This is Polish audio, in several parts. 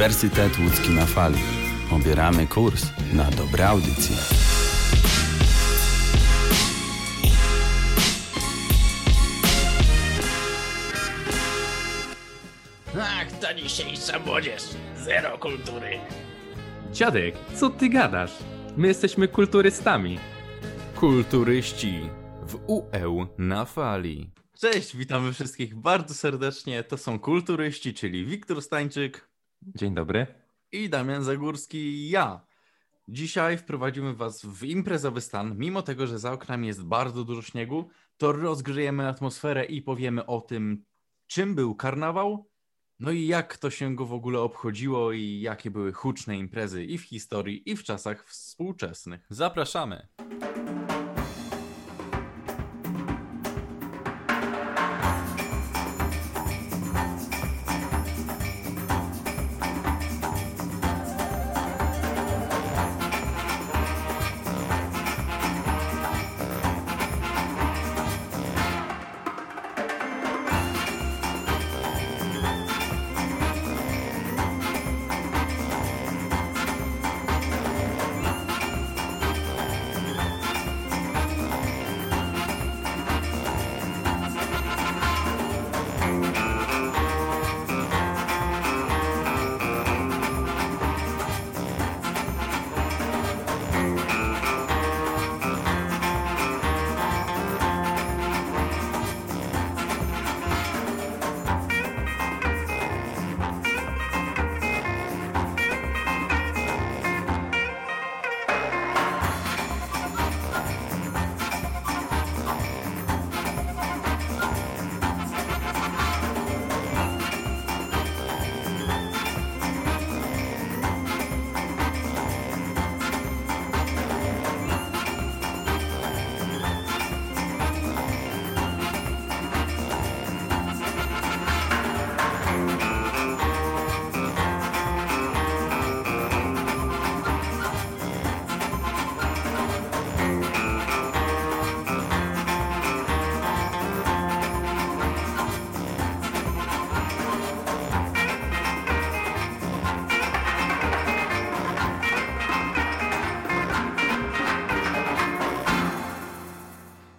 Uniwersytet Łódzki na fali. Obieramy kurs na dobre audycje. Ach, ta dzisiejsza młodzież. Zero kultury. Dziadek, co ty gadasz? My jesteśmy kulturystami. Kulturyści w UE na fali. Cześć, witamy wszystkich bardzo serdecznie. To są kulturyści, czyli Wiktor Stańczyk. Dzień dobry. I Damian Zagórski i ja. Dzisiaj wprowadzimy was w imprezowy stan. Mimo tego, że za oknami jest bardzo dużo śniegu, to rozgrzejemy atmosferę i powiemy o tym, czym był karnawał, no i jak to się go w ogóle obchodziło i jakie były huczne imprezy i w historii, i w czasach współczesnych. Zapraszamy!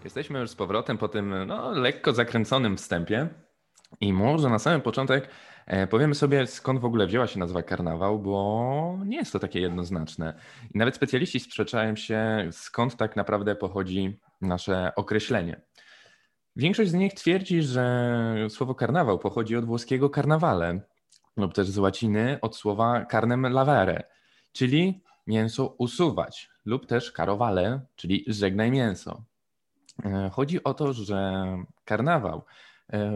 Jesteśmy już z powrotem po tym lekko zakręconym wstępie i może na samym początek powiemy sobie, skąd w ogóle wzięła się nazwa karnawał, bo nie jest to takie jednoznaczne. I nawet specjaliści sprzeczają się, skąd tak naprawdę pochodzi nasze określenie. Większość z nich twierdzi, że słowo karnawał pochodzi od włoskiego carnavale lub też z łaciny od słowa carnem lavare, czyli mięso usuwać, lub też carovale, czyli żegnaj mięso. Chodzi o to, że karnawał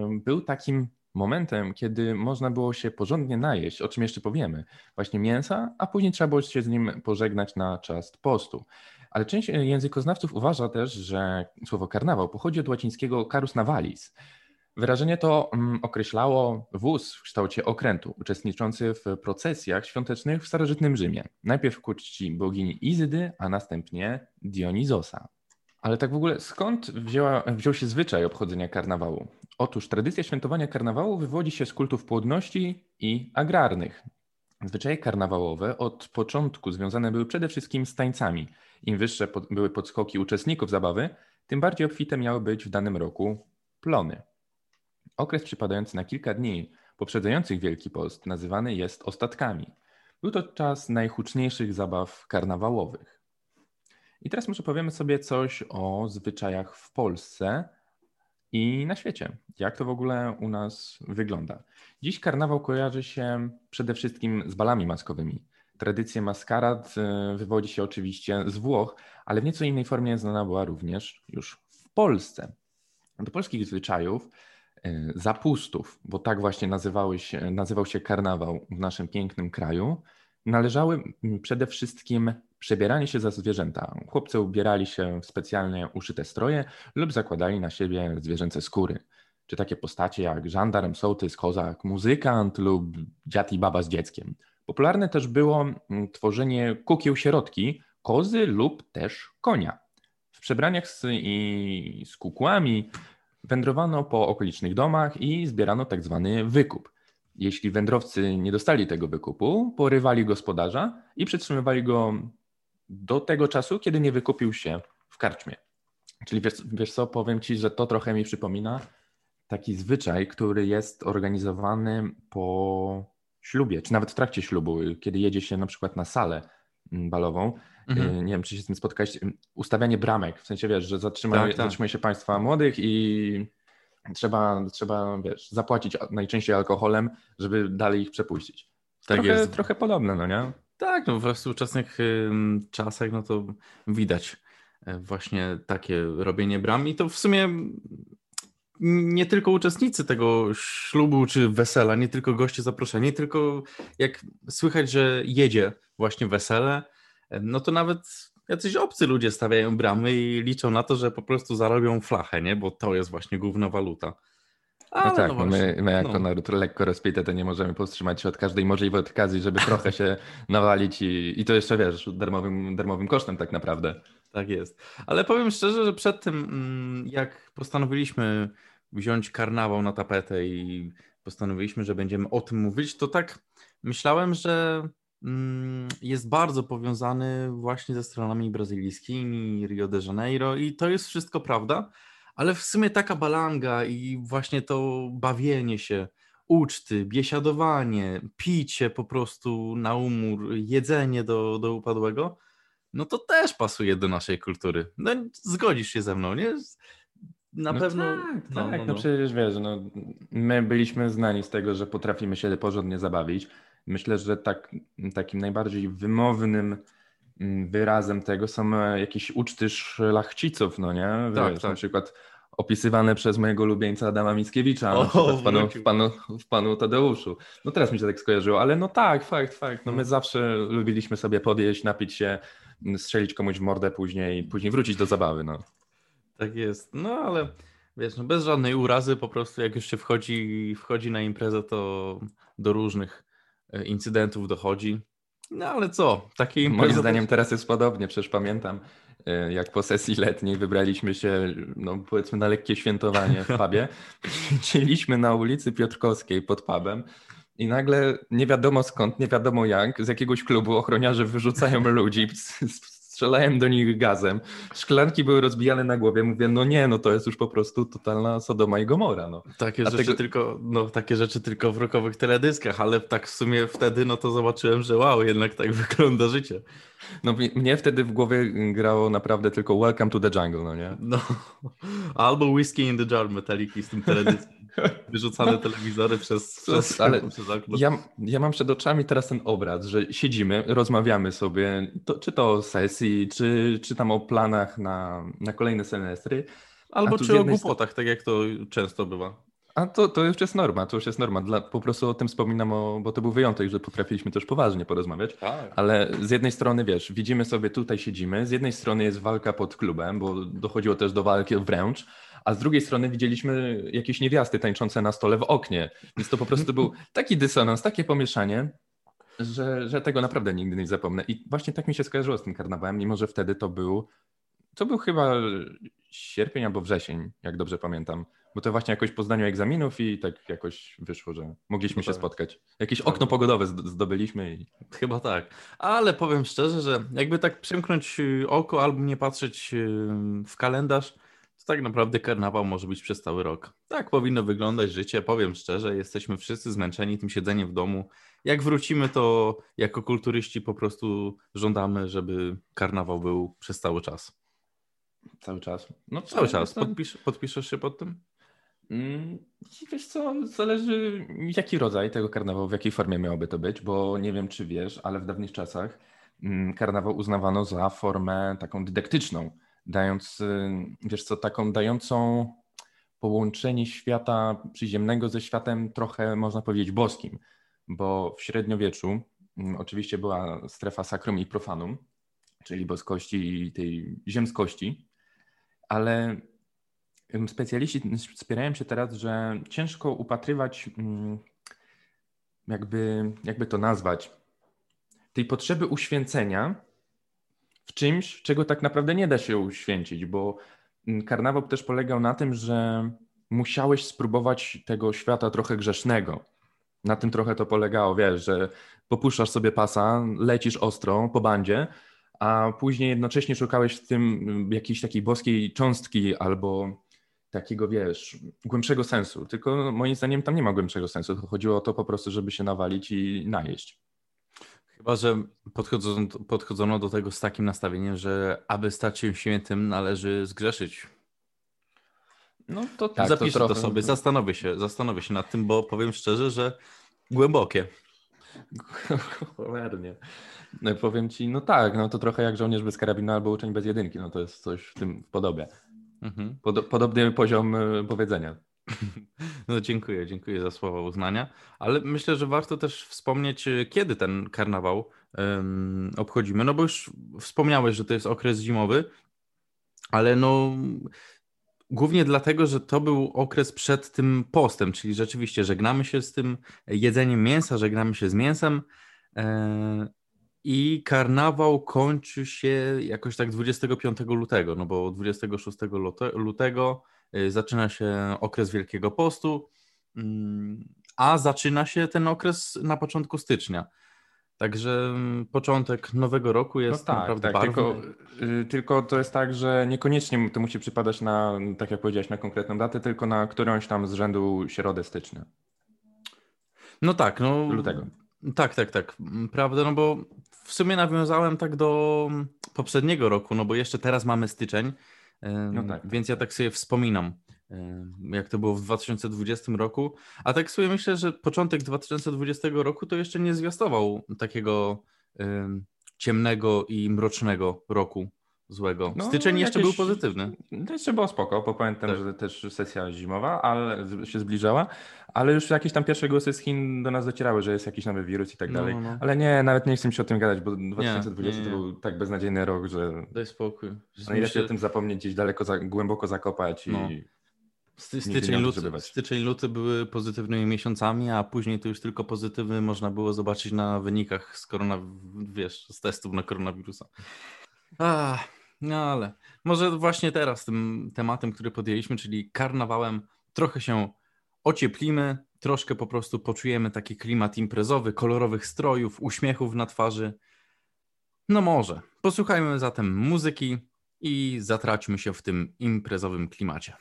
był takim momentem, kiedy można było się porządnie najeść, o czym jeszcze powiemy, właśnie mięsa, a później trzeba było się z nim pożegnać na czas postu. Ale część językoznawców uważa też, że słowo karnawał pochodzi od łacińskiego carus navalis. Wyrażenie to określało wóz w kształcie okrętu, uczestniczący w procesjach świątecznych w starożytnym Rzymie. Najpierw ku czci bogini Izydy, a następnie Dionizosa. Ale tak w ogóle skąd wziął się zwyczaj obchodzenia karnawału? Otóż tradycja świętowania karnawału wywodzi się z kultów płodności i agrarnych. Zwyczaje karnawałowe od początku związane były przede wszystkim z tańcami. Im wyższe były podskoki uczestników zabawy, tym bardziej obfite miały być w danym roku plony. Okres przypadający na kilka dni poprzedzających Wielki Post nazywany jest ostatkami. Był to czas najhuczniejszych zabaw karnawałowych. I teraz może powiemy sobie coś o zwyczajach w Polsce i na świecie. Jak to w ogóle u nas wygląda? Dziś karnawał kojarzy się przede wszystkim z balami maskowymi. Tradycja maskarad wywodzi się oczywiście z Włoch, ale w nieco innej formie znana była również już w Polsce. Do polskich zwyczajów zapustów, bo tak właśnie nazywał się karnawał w naszym pięknym kraju, należały przede wszystkim przebieranie się za zwierzęta. Chłopcy ubierali się w specjalnie uszyte stroje lub zakładali na siebie zwierzęce skóry. Czy takie postacie jak żandarm, sołtys, kozak, muzykant lub dziad i baba z dzieckiem. Popularne też było tworzenie kukieł sierotki, kozy lub też konia. W przebraniach z kukłami wędrowano po okolicznych domach i zbierano tak zwany wykup. Jeśli wędrowcy nie dostali tego wykupu, porywali gospodarza i przetrzymywali go do tego czasu, kiedy nie wykupił się w karczmie. Czyli wiesz co, powiem Ci, że to trochę mi przypomina taki zwyczaj, który jest organizowany po ślubie, czy nawet w trakcie ślubu, kiedy jedzie się na przykład na salę balową. Mhm. Nie wiem, czy się z tym spotkałeś. Ustawianie bramek, w sensie wiesz, że zatrzymuje się państwa młodych i trzeba wiesz, zapłacić najczęściej alkoholem, żeby dalej ich przepuścić. Tak jest. Trochę podobne, no nie? Tak, no we współczesnych czasach no to widać właśnie takie robienie bram i to w sumie nie tylko uczestnicy tego ślubu czy wesela, nie tylko goście zaproszeni, tylko jak słychać, że jedzie właśnie wesele, no to nawet jacyś obcy ludzie stawiają bramy i liczą na to, że po prostu zarobią flachę, nie? Bo to jest właśnie główna waluta. Ale no tak, no właśnie, my jako naród lekko rozpite, to nie możemy powstrzymać się od każdej możliwej okazji, żeby trochę się nawalić i to jeszcze, wiesz, darmowym kosztem tak naprawdę. Tak jest. Ale powiem szczerze, że przed tym, jak postanowiliśmy wziąć karnawał na tapetę i postanowiliśmy, że będziemy o tym mówić, to tak myślałem, że jest bardzo powiązany właśnie ze stronami brazylijskimi, Rio de Janeiro i to jest wszystko prawda, ale w sumie taka balanga i właśnie to bawienie się, uczty, biesiadowanie, picie po prostu na umór, jedzenie do upadłego, no to też pasuje do naszej kultury. No zgodzisz się ze mną, nie? Na pewno. Tak, przecież wiesz, my byliśmy znani z tego, że potrafimy się porządnie zabawić. Myślę, że takim najbardziej wymownym wyrazem tego są jakieś uczty szlachciców, no nie? Wiesz. Na przykład opisywane przez mojego ulubieńca Adama Mickiewicza w Panu Tadeuszu. No teraz mi się tak skojarzyło, ale no tak, fakt. No my zawsze lubiliśmy sobie podjeść, napić się, strzelić komuś w mordę później wrócić do zabawy, no. Tak jest, no ale wiesz, bez żadnej urazy, po prostu jak już się wchodzi na imprezę, to do różnych incydentów dochodzi. No ale co? Moim zdaniem teraz jest podobnie, przecież pamiętam, jak po sesji letniej wybraliśmy się, no powiedzmy, na lekkie świętowanie w pubie. Siedzieliśmy na ulicy Piotrkowskiej pod pubem i nagle nie wiadomo skąd, nie wiadomo jak, z jakiegoś klubu ochroniarze wyrzucają ludzi, strzelałem do nich gazem, szklanki były rozbijane na głowie, mówię, to jest już po prostu totalna Sodoma i Gomora. No. Takie rzeczy tylko w rockowych teledyskach, ale tak w sumie wtedy to zobaczyłem, że wow, jednak tak wygląda życie. No mnie wtedy w głowie grało naprawdę tylko Welcome to the Jungle, no nie? No, albo Whiskey in the Jar Metaliki z tym teledyskiem. Wyrzucane telewizory przez okno. Ja mam przed oczami teraz ten obraz, że siedzimy, rozmawiamy sobie, czy to o sesji, czy tam o planach na kolejne semestry. Albo czy o głupotach, tak jak to często bywa. A to już jest norma, po prostu o tym wspominam, bo to był wyjątek, że potrafiliśmy też poważnie porozmawiać, tak. Ale z jednej strony, wiesz, widzimy sobie, tutaj siedzimy, z jednej strony jest walka pod klubem, bo dochodziło też do walki wręcz, a z drugiej strony widzieliśmy jakieś niewiasty tańczące na stole w oknie, więc to po prostu był taki dysonans, takie pomieszanie, że tego naprawdę nigdy nie zapomnę. I właśnie tak mi się skojarzyło z tym karnawałem, mimo że wtedy to był chyba sierpień albo wrzesień, jak dobrze pamiętam, bo to właśnie jakoś po zdaniu egzaminów i tak jakoś wyszło, że mogliśmy się spotkać. Jakieś okno pogodowe zdobyliśmy. Chyba tak, ale powiem szczerze, że jakby tak przymknąć oko albo nie patrzeć w kalendarz, to tak naprawdę karnawał może być przez cały rok. Tak powinno wyglądać życie, powiem szczerze, jesteśmy wszyscy zmęczeni tym siedzeniem w domu. Jak wrócimy, to jako kulturyści po prostu żądamy, żeby karnawał był przez cały czas. Cały czas. No cały czas. Podpiszesz się pod tym? Wiesz co, zależy jaki rodzaj tego karnawału, w jakiej formie miałoby to być, bo nie wiem czy wiesz, ale w dawnych czasach karnawał uznawano za formę taką dydaktyczną, dającą połączenie świata przyziemnego ze światem trochę, można powiedzieć, boskim, bo w średniowieczu oczywiście była strefa sacrum i profanum, czyli boskości i tej ziemskości, ale specjaliści wspierają się teraz, że ciężko upatrywać, jakby to nazwać, tej potrzeby uświęcenia w czymś, czego tak naprawdę nie da się uświęcić, bo karnawał też polegał na tym, że musiałeś spróbować tego świata trochę grzesznego. Na tym trochę to polegało, wiesz, że popuszczasz sobie pasa, lecisz ostro po bandzie, a później jednocześnie szukałeś w tym jakiejś takiej boskiej cząstki albo takiego, wiesz, głębszego sensu. Tylko moim zdaniem tam nie ma głębszego sensu. Chodziło o to po prostu, żeby się nawalić i najeść. Chyba że podchodzono do tego z takim nastawieniem, że aby stać się świętym, należy zgrzeszyć. No to tak, zapiszę to, trochę... to sobie, zastanowię się nad tym, bo powiem szczerze, że głębokie. Cholernie. No, powiem ci, no tak, no to trochę jak żołnierz bez karabinu albo uczeń bez jedynki, no to jest coś w tym podobie. Mhm. Podobny poziom powiedzenia. No dziękuję za słowa uznania, ale myślę, że warto też wspomnieć, kiedy ten karnawał obchodzimy, no bo już wspomniałeś, że to jest okres zimowy, ale no... Głównie dlatego, że to był okres przed tym postem, czyli rzeczywiście żegnamy się z tym jedzeniem mięsa, żegnamy się z mięsem i karnawał kończy się jakoś tak 25 lutego, no bo 26 lutego zaczyna się okres Wielkiego Postu, a zaczyna się ten okres na początku stycznia. Także początek nowego roku jest naprawdę barwny. Tylko to jest tak, że niekoniecznie to musi przypadać na, tak jak powiedziałeś, na konkretną datę, tylko na którąś tam z rzędu środę stycznia. No tak, no. Lutego. Tak. Prawda, no bo w sumie nawiązałem tak do poprzedniego roku, no bo jeszcze teraz mamy styczeń, no tak. Więc ja tak sobie wspominam, jak to było w 2020 roku, a tak sobie myślę, że początek 2020 roku to jeszcze nie zwiastował takiego ciemnego i mrocznego roku złego. No, styczeń jeszcze był pozytywny. To jeszcze było spoko, bo pamiętam, tak, że też sesja zimowa ale się zbliżała, ale już jakieś tam pierwsze głosy z Chin do nas docierały, że jest jakiś nowy wirus i tak dalej. No. Ale nie, nawet nie chcę się o tym gadać, bo 2020 to był tak beznadziejny rok, że... Daj spokój. Najlepiej o tym zapomnieć, gdzieś daleko, głęboko zakopać i... No. Styczeń, luty były pozytywnymi miesiącami, a później to już tylko pozytywy można było zobaczyć na wynikach z testów na koronawirusa. No ale może właśnie teraz tym tematem, który podjęliśmy, czyli karnawałem, trochę się ocieplimy, troszkę po prostu poczujemy taki klimat imprezowy, kolorowych strojów, uśmiechów na twarzy. No może. Posłuchajmy zatem muzyki i zatraćmy się w tym imprezowym klimacie.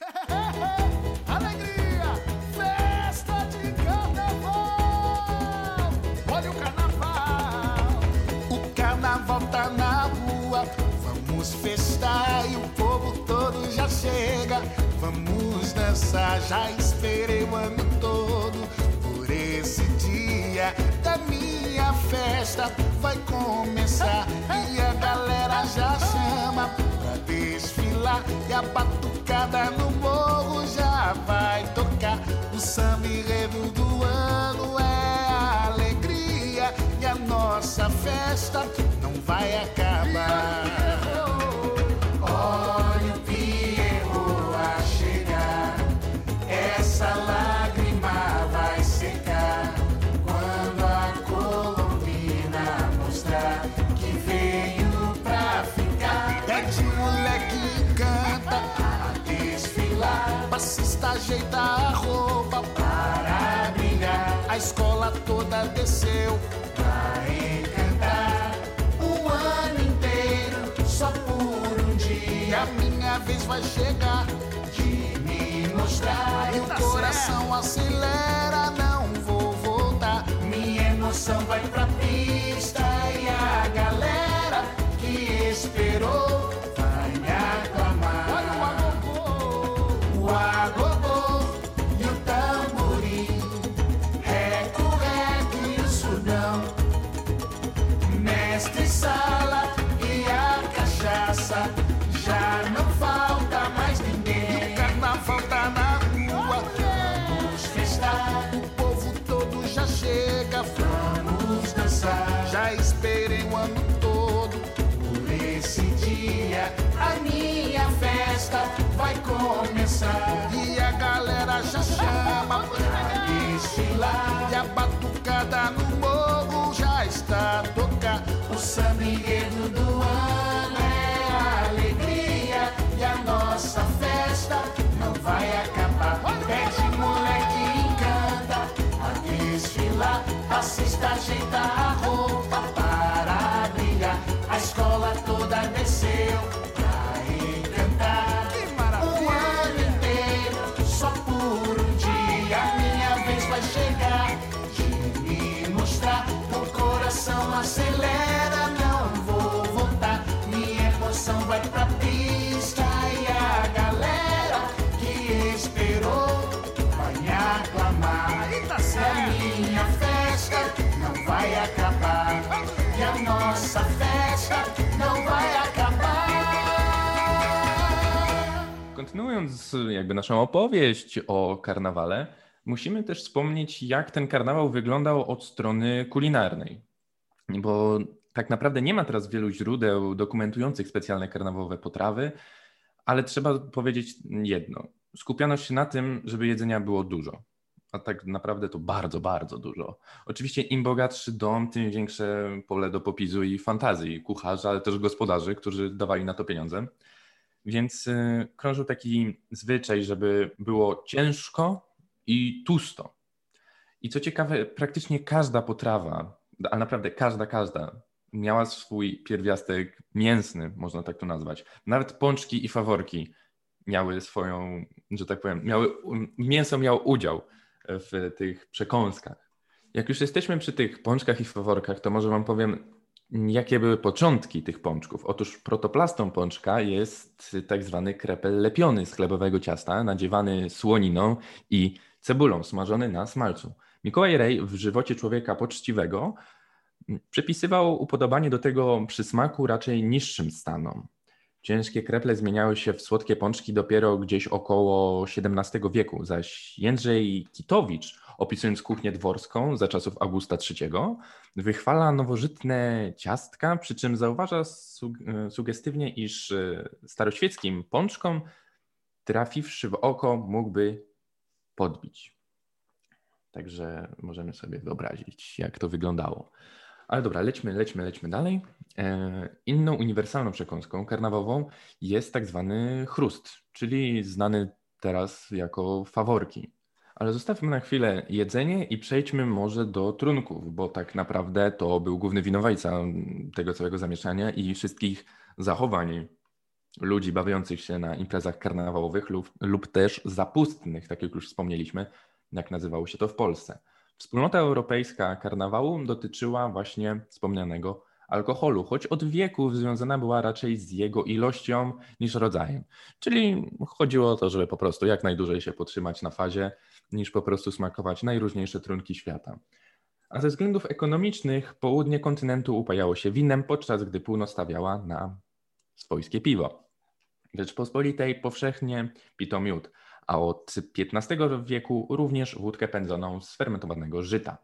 Já esperei o ano todo por esse dia da minha festa. Vai começar e a galera já chama pra desfilar. E a batucada no morro já vai tocar. O samba enredo do ano é a alegria. E a nossa festa não vai acabar. Ajeita a roupa para brilhar. A escola toda desceu pra encantar. O ano inteiro, só por um dia. A minha vez vai chegar de me mostrar. Meu coração acelera, não vou voltar. Minha emoção vai pra pista e a galera que esperou vai me aclamar. O agogô Essa minha festa não vai acabar e a nossa festa não vai acabar. Kontynuując jakby naszą opowieść o karnawale, musimy też wspomnieć, jak ten karnawał wyglądał od strony kulinarnej, bo tak naprawdę nie ma teraz wielu źródeł dokumentujących specjalne karnawałowe potrawy, ale trzeba powiedzieć jedno. Skupiano się na tym, żeby jedzenia było dużo, a tak naprawdę to bardzo, bardzo dużo. Oczywiście im bogatszy dom, tym większe pole do popisu i fantazji kucharza, ale też gospodarzy, którzy dawali na to pieniądze. Więc krążył taki zwyczaj, żeby było ciężko i tłusto. I co ciekawe, praktycznie każda potrawa, a naprawdę każda, miała swój pierwiastek mięsny, można tak to nazwać. Nawet pączki i faworki miały swoją, że tak powiem, mięso miało udział w tych przekąskach. Jak już jesteśmy przy tych pączkach i faworkach, to może wam powiem, jakie były początki tych pączków. Otóż protoplastą pączka jest tak zwany krepel lepiony z chlebowego ciasta, nadziewany słoniną i cebulą, smażony na smalcu. Mikołaj Rej w Żywocie człowieka poczciwego przypisywał upodobanie do tego przysmaku raczej niższym stanom. Ciężkie kreple zmieniały się w słodkie pączki dopiero gdzieś około XVII wieku, zaś Jędrzej Kitowicz, opisując kuchnię dworską za czasów Augusta III, wychwala nowożytne ciastka, przy czym zauważa sugestywnie, iż staroświeckim pączkom trafiwszy w oko mógłby podbić. Także możemy sobie wyobrazić, jak to wyglądało. Ale dobra, lećmy dalej. Inną uniwersalną przekąską karnawałową jest tak zwany chrust, czyli znany teraz jako faworki. Ale zostawmy na chwilę jedzenie i przejdźmy może do trunków, bo tak naprawdę to był główny winowajca tego całego zamieszania i wszystkich zachowań ludzi bawiących się na imprezach karnawałowych lub też zapustnych, tak jak już wspomnieliśmy, jak nazywało się to w Polsce. Wspólnota europejska karnawału dotyczyła właśnie wspomnianego alkoholu, choć od wieków związana była raczej z jego ilością niż rodzajem. Czyli chodziło o to, żeby po prostu jak najdłużej się podtrzymać na fazie, niż po prostu smakować najróżniejsze trunki świata. A ze względów ekonomicznych południe kontynentu upajało się winem, podczas gdy północ stawiała na swojskie piwo. W Rzeczpospolitej powszechnie pito miód, a od XV wieku również wódkę pędzoną z fermentowanego żyta.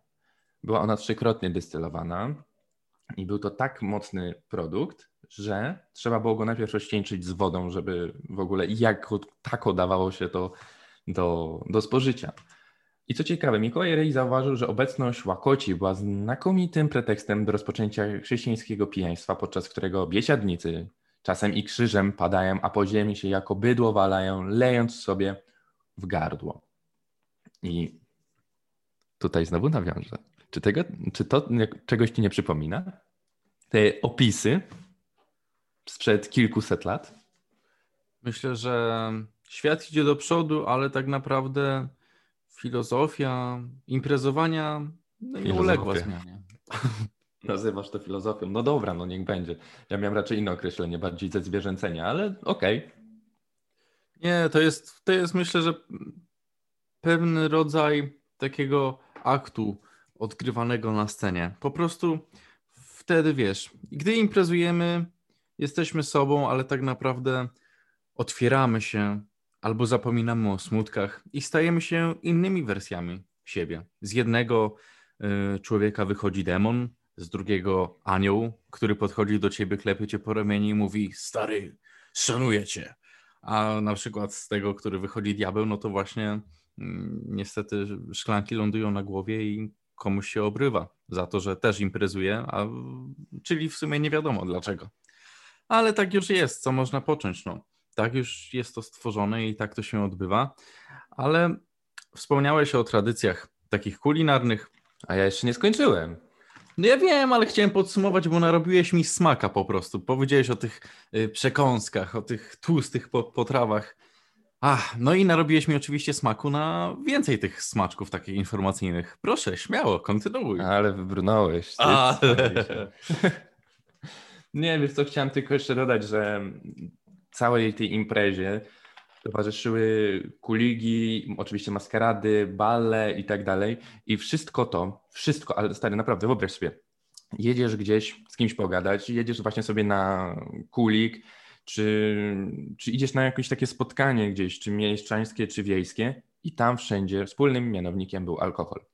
Była ona trzykrotnie dystylowana i był to tak mocny produkt, że trzeba było go najpierw rozcieńczyć z wodą, żeby w ogóle jako tako dawało się to do spożycia. I co ciekawe, Mikołaj Rej zauważył, że obecność łakoci była znakomitym pretekstem do rozpoczęcia chrześcijańskiego pijaństwa, podczas którego biesiadnicy czasem i krzyżem padają, a po ziemi się jako bydło walają, lejąc sobie w gardło. I tutaj znowu nawiążę. Czy to czegoś ci nie przypomina? Te opisy sprzed kilkuset lat? Myślę, że świat idzie do przodu, ale tak naprawdę filozofia imprezowania nie uległa zmianie. Nazywasz to filozofią. No dobra, no niech będzie. Ja miałem raczej inne określenie, bardziej ze zwierzęcenia, ale okej. Nie, to jest myślę, że pewny rodzaj takiego aktu odgrywanego na scenie. Po prostu wtedy wiesz, gdy imprezujemy, jesteśmy sobą, ale tak naprawdę otwieramy się albo zapominamy o smutkach i stajemy się innymi wersjami siebie. Z jednego człowieka wychodzi demon, z drugiego anioł, który podchodzi do ciebie, klepie cię po ramieniu i mówi: stary, szanuję cię. A na przykład z tego, który wychodzi diabeł, no to właśnie niestety szklanki lądują na głowie i komuś się obrywa za to, że też imprezuje, czyli w sumie nie wiadomo dlaczego. Ale tak już jest, co można począć. No. Tak już jest to stworzone i tak to się odbywa. Ale wspomniałeś o tradycjach takich kulinarnych. A ja jeszcze nie skończyłem. No ja wiem, ale chciałem podsumować, bo narobiłeś mi smaka po prostu. Powiedziałeś o tych przekąskach, o tych tłustych potrawach. No i narobiłeś mi oczywiście smaku na więcej tych smaczków takich informacyjnych. Proszę, śmiało, kontynuuj. Ale wybrnąłeś. Nie, wiesz co, chciałem tylko jeszcze dodać, że całej tej imprezie Towarzyszyły kuligi, oczywiście maskarady, bale i tak dalej. I wszystko to, wszystko, ale stary, naprawdę, wyobraź sobie, jedziesz gdzieś z kimś pogadać, jedziesz właśnie sobie na kulig, czy idziesz na jakieś takie spotkanie gdzieś, czy mieszczańskie, czy wiejskie, i tam wszędzie wspólnym mianownikiem był alkohol.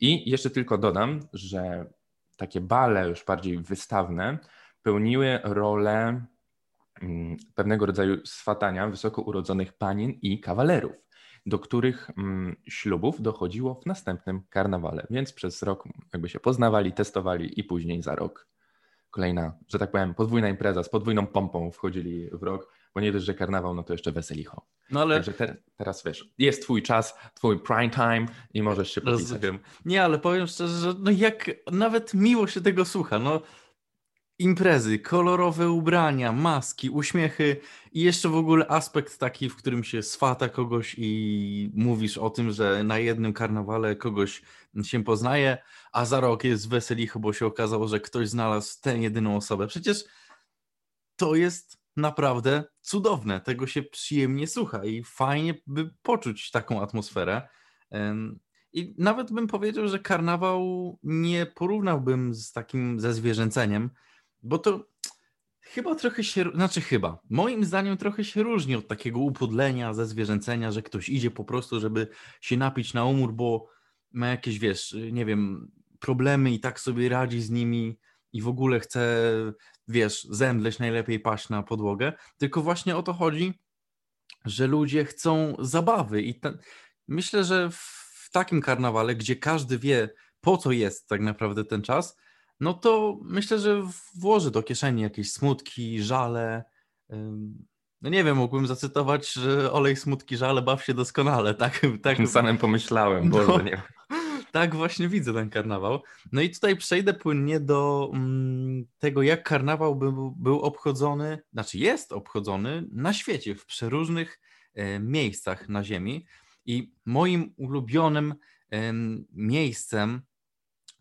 I jeszcze tylko dodam, że takie bale już bardziej wystawne pełniły rolę pewnego rodzaju swatania wysoko urodzonych panien i kawalerów, do których ślubów dochodziło w następnym karnawale, więc przez rok jakby się poznawali, testowali i później za rok kolejna, że tak powiem, podwójna impreza z podwójną pompą wchodzili w rok, bo nie dość, że karnawał, no to jeszcze weselicho. No ale... Także teraz wiesz, jest twój czas, twój prime time i możesz się popisać. Rozumiem. Nie, ale powiem szczerze, że no jak nawet miło się tego słucha, no imprezy, kolorowe ubrania, maski, uśmiechy i jeszcze w ogóle aspekt taki, w którym się swata kogoś i mówisz o tym, że na jednym karnawale kogoś się poznaje, a za rok jest weselicho, bo się okazało, że ktoś znalazł tę jedyną osobę. Przecież to jest naprawdę cudowne. Tego się przyjemnie słucha i fajnie by poczuć taką atmosferę. I nawet bym powiedział, że karnawał nie porównałbym z takim zezwierzęceniem, bo to chyba trochę się, moim zdaniem trochę się różni od takiego upodlenia, zezwierzęcenia, że ktoś idzie po prostu, żeby się napić na umór, bo ma jakieś, wiesz, nie wiem, problemy i tak sobie radzi z nimi i w ogóle chce, wiesz, zemdleć, najlepiej paść na podłogę. Tylko właśnie o to chodzi, że ludzie chcą zabawy i myślę, że w takim karnawale, gdzie każdy wie, po co jest tak naprawdę ten czas, no to myślę, że włoży do kieszeni jakieś smutki, żale. No nie wiem, mógłbym zacytować, że olej smutki, żale, baw się doskonale. Tak. Tym samym pomyślałem, Boże, no, nie. Tak właśnie widzę ten karnawał. No i tutaj przejdę płynnie do tego, jak karnawał był obchodzony, znaczy jest obchodzony na świecie, w przeróżnych miejscach na ziemi. I moim ulubionym miejscem,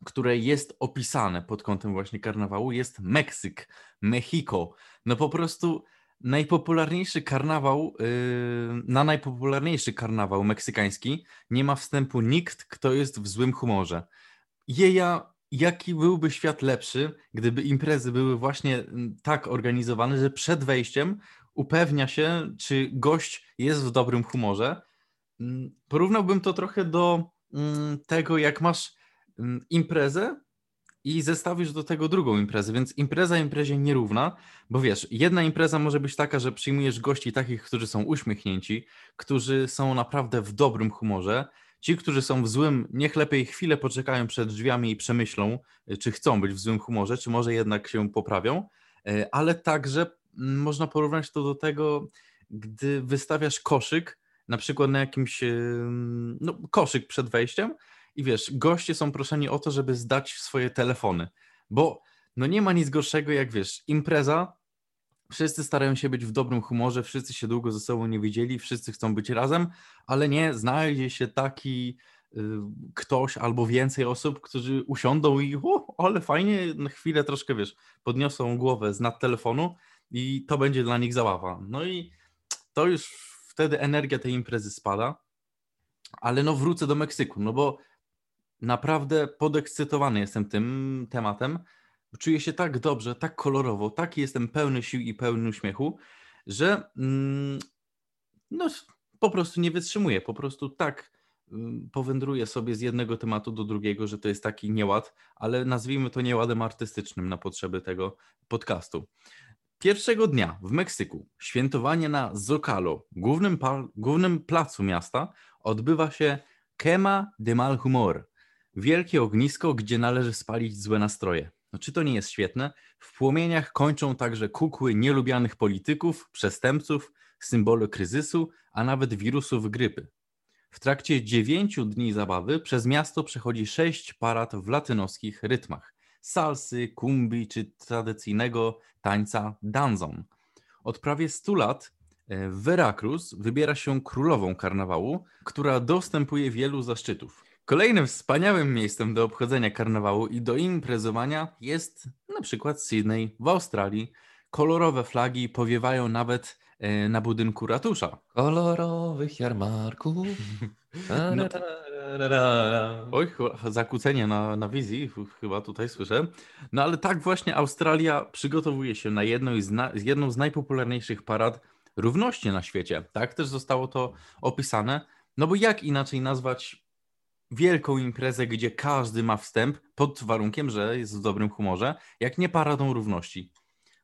które jest opisane pod kątem właśnie karnawału, jest Meksyk, Mexico. No po prostu najpopularniejszy karnawał, na najpopularniejszy karnawał meksykański nie ma wstępu nikt, kto jest w złym humorze. Jaki byłby świat lepszy, gdyby imprezy były właśnie tak organizowane, że przed wejściem upewnia się, czy gość jest w dobrym humorze. Porównałbym to trochę do tego, jak masz imprezę i zestawisz do tego drugą imprezę, więc impreza imprezie nierówna, bo wiesz, jedna impreza może być taka, że przyjmujesz gości takich, którzy są uśmiechnięci, którzy są naprawdę w dobrym humorze, ci, którzy są w złym, niech lepiej chwilę poczekają przed drzwiami i przemyślą, czy chcą być w złym humorze, czy może jednak się poprawią, ale także można porównać to do tego, gdy wystawiasz koszyk, na przykład na jakimś, no koszyk przed wejściem, i wiesz, goście są proszeni o to, żeby zdać swoje telefony, bo no nie ma nic gorszego jak, wiesz, impreza, wszyscy starają się być w dobrym humorze, wszyscy się długo ze sobą nie widzieli, wszyscy chcą być razem, ale nie, znajdzie się taki ktoś albo więcej osób, którzy usiądą i ale fajnie, na chwilę troszkę, wiesz, podniosą głowę z nad telefonu i to będzie dla nich zabawa. No i to już wtedy energia tej imprezy spada, ale no wrócę do Meksyku, no bo naprawdę podekscytowany jestem tym tematem. Czuję się tak dobrze, tak kolorowo, tak jestem pełny sił i pełny uśmiechu, że no, po prostu nie wytrzymuję. Po prostu tak powędruję sobie z jednego tematu do drugiego, że to jest taki nieład, ale nazwijmy to nieładem artystycznym na potrzeby tego podcastu. Pierwszego dnia w Meksyku świętowanie na Zocalo, głównym placu miasta, odbywa się Quema de Malhumor. Wielkie ognisko, gdzie należy spalić złe nastroje. No, czy to nie jest świetne? W płomieniach kończą także kukły nielubianych polityków, przestępców, symbole kryzysu, a nawet wirusów grypy. W trakcie 9 dni zabawy przez miasto przechodzi 6 parad w latynoskich rytmach. Salsy, kumbi czy tradycyjnego tańca danzon. Od prawie 100 lat Veracruz wybiera się królową karnawału, która dostępuje wielu zaszczytów. Kolejnym wspaniałym miejscem do obchodzenia karnawału i do imprezowania jest na przykład Sydney w Australii. Kolorowe flagi powiewają nawet na budynku ratusza. Kolorowych jarmarków. No. Oj, zakłócenie na wizji chyba tutaj słyszę. No ale tak właśnie Australia przygotowuje się na jedną z najpopularniejszych parad równości na świecie. Tak też zostało to opisane. No bo jak inaczej nazwać wielką imprezę, gdzie każdy ma wstęp pod warunkiem, że jest w dobrym humorze, jak nie paradą równości.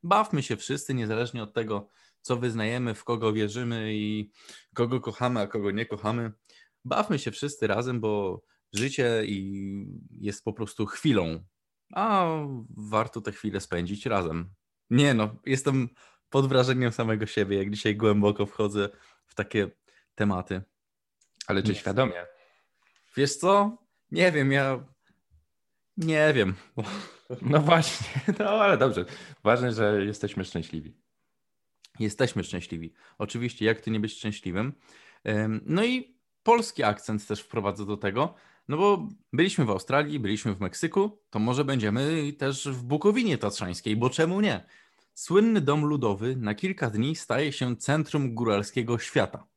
Bawmy się wszyscy, niezależnie od tego, co wyznajemy, w kogo wierzymy i kogo kochamy, a kogo nie kochamy. Bawmy się wszyscy razem, bo życie jest po prostu chwilą, a warto te chwile spędzić razem. Nie no, jestem pod wrażeniem samego siebie, jak dzisiaj głęboko wchodzę w takie tematy. Ale czy świadomie? Wiesz co? Nie wiem, ja nie wiem. No właśnie, no ale dobrze. Ważne, że jesteśmy szczęśliwi. Jesteśmy szczęśliwi. Oczywiście, jak ty nie być szczęśliwym? No i polski akcent też wprowadzę do tego, no bo byliśmy w Australii, byliśmy w Meksyku, to może będziemy też w Bukowinie Tatrzańskiej, bo czemu nie? Słynny dom ludowy na kilka dni staje się centrum góralskiego świata.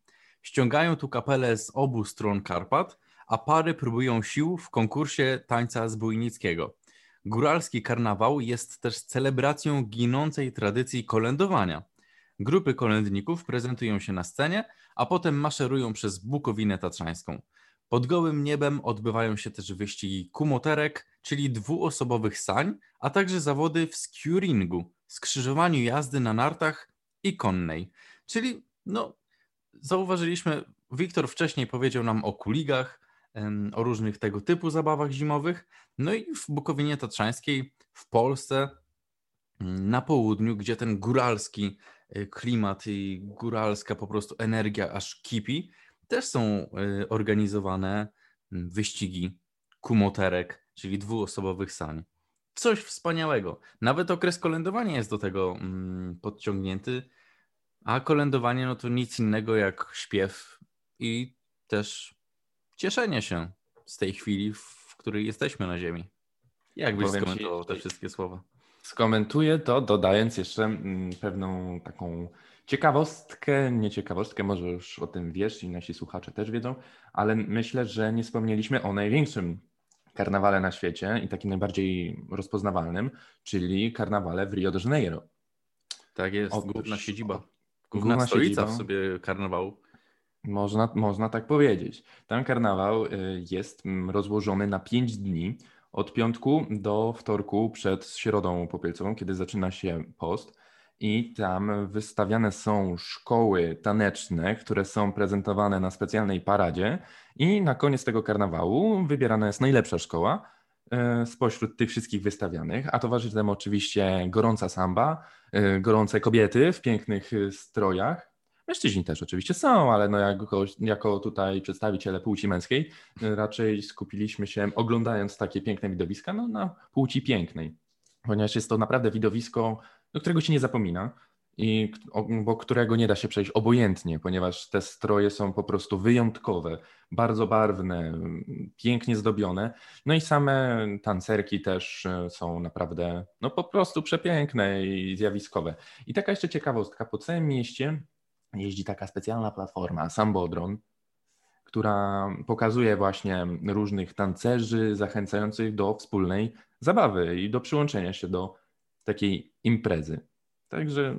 Ściągają tu kapele z obu stron Karpat, a pary próbują sił w konkursie tańca zbójnickiego. Góralski karnawał jest też celebracją ginącej tradycji kolędowania. Grupy kolędników prezentują się na scenie, a potem maszerują przez Bukowinę Tatrzańską. Pod gołym niebem odbywają się też wyścigi kumoterek, czyli dwuosobowych sań, a także zawody w skewringu, skrzyżowaniu jazdy na nartach i konnej. Czyli, no, zauważyliśmy, Wiktor wcześniej powiedział nam o kuligach, o różnych tego typu zabawach zimowych, no i w Bukowinie Tatrzańskiej, w Polsce, na południu, gdzie ten góralski klimat i góralska po prostu energia aż kipi, też są organizowane wyścigi kumoterek, czyli dwuosobowych sań. Coś wspaniałego. Nawet okres kolędowania jest do tego podciągnięty, a kolędowanie no to nic innego jak śpiew i też cieszenie się z tej chwili, w której jesteśmy na ziemi. Jak byś skomentował te wszystkie słowa? Skomentuję to, dodając jeszcze pewną taką ciekawostkę, nie ciekawostkę, może już o tym wiesz i nasi słuchacze też wiedzą, ale myślę, że nie wspomnieliśmy o największym karnawale na świecie i takim najbardziej rozpoznawalnym, czyli karnawale w Rio de Janeiro. Tak jest, główna siedziba. Główna stolica w sobie karnawału. Można tak powiedzieć. Ten karnawał jest rozłożony na 5 dni, od piątku do wtorku przed środą popielcową, kiedy zaczyna się post, i tam wystawiane są szkoły taneczne, które są prezentowane na specjalnej paradzie, i na koniec tego karnawału wybierana jest najlepsza szkoła spośród tych wszystkich wystawianych, a towarzyszy temu oczywiście gorąca samba, gorące kobiety w pięknych strojach. Mężczyźni też oczywiście są, ale no jako tutaj przedstawiciele płci męskiej raczej skupiliśmy się, oglądając takie piękne widowiska, no, na płci pięknej, ponieważ jest to naprawdę widowisko, do którego się nie zapomina i bo którego nie da się przejść obojętnie, ponieważ te stroje są po prostu wyjątkowe, bardzo barwne, pięknie zdobione. No i same tancerki też są naprawdę no po prostu przepiękne i zjawiskowe. I taka jeszcze ciekawostka, po całym mieście jeździ taka specjalna platforma, Sambodron, która pokazuje właśnie różnych tancerzy zachęcających do wspólnej zabawy i do przyłączenia się do takiej imprezy. Także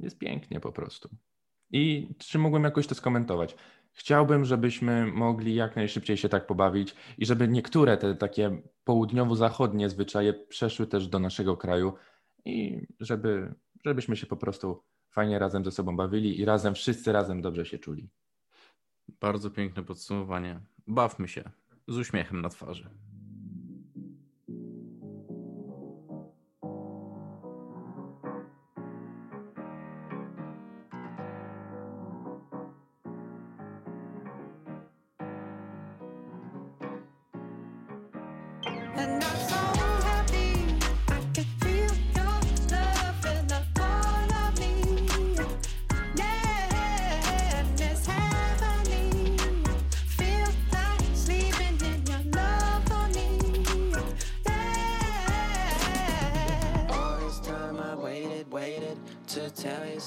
jest pięknie po prostu. I czy mógłbym jakoś to skomentować? Chciałbym, żebyśmy mogli jak najszybciej się tak pobawić i żeby niektóre te takie południowo-zachodnie zwyczaje przeszły też do naszego kraju i żebyśmy się po prostu fajnie razem ze sobą bawili i razem, wszyscy razem dobrze się czuli. Bardzo piękne podsumowanie. Bawmy się z uśmiechem na twarzy.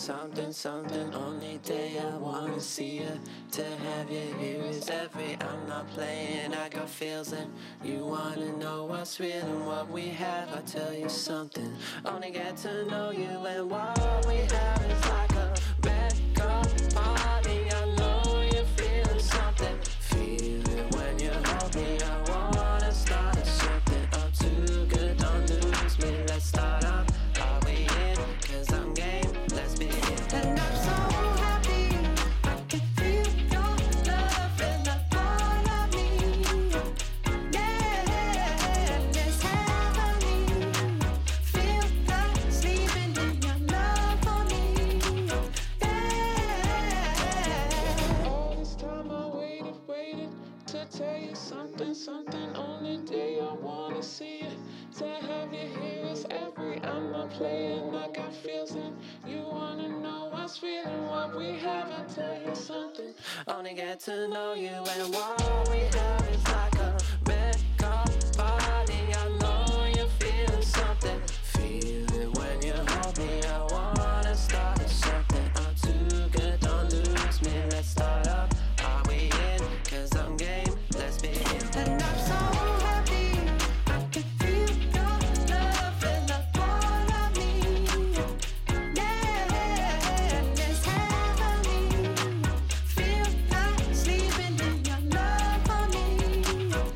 something, something. Only day I wanna see you, to have you here is every. I'm not playing, I got feels and you wanna know what's real and what we have. I'll tell you something, only get to know you and what we have is like a record party. I know you're feeling something, feel it when you hold me. I wanna start something, I'm too good, don't lose me. Let's start up. Only get to know you and what we have is like a record party. I know you're feeling something, feel it when you hold me. I wanna start something, I'm too good, don't lose me. Let's start up, are we in? Cause I'm game, let's be in. And I'm so happy, I can feel your love and a part of me. Yeah, it's heavenly. Sleeping in your love for me.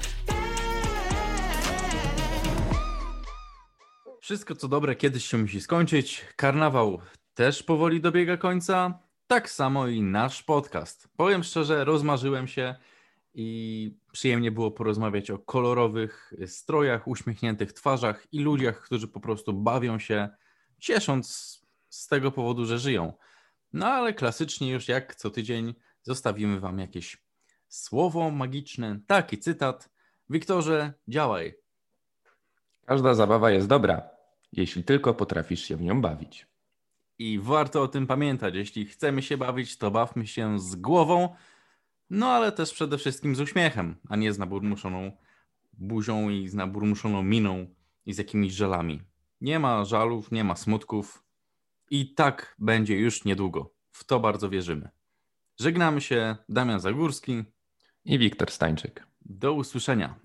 Wszystko co dobre kiedyś się musi skończyć. Karnawał też powoli dobiega końca. Tak samo i nasz podcast. Powiem szczerze, rozmarzyłem się i przyjemnie było porozmawiać o kolorowych strojach, uśmiechniętych twarzach i ludziach, którzy po prostu bawią się, ciesząc z tego powodu, że żyją. No ale klasycznie już jak co tydzień zostawimy Wam jakieś słowo magiczne, taki cytat. Wiktorze, działaj. Każda zabawa jest dobra, jeśli tylko potrafisz się w nią bawić. I warto o tym pamiętać. Jeśli chcemy się bawić, to bawmy się z głową, no ale też przede wszystkim z uśmiechem, a nie z naburmuszoną buzią i z naburmuszoną miną i z jakimiś żalami. Nie ma żalów, nie ma smutków i tak będzie już niedługo. W to bardzo wierzymy. Żegnamy się, Damian Zagórski i Wiktor Stańczyk. Do usłyszenia.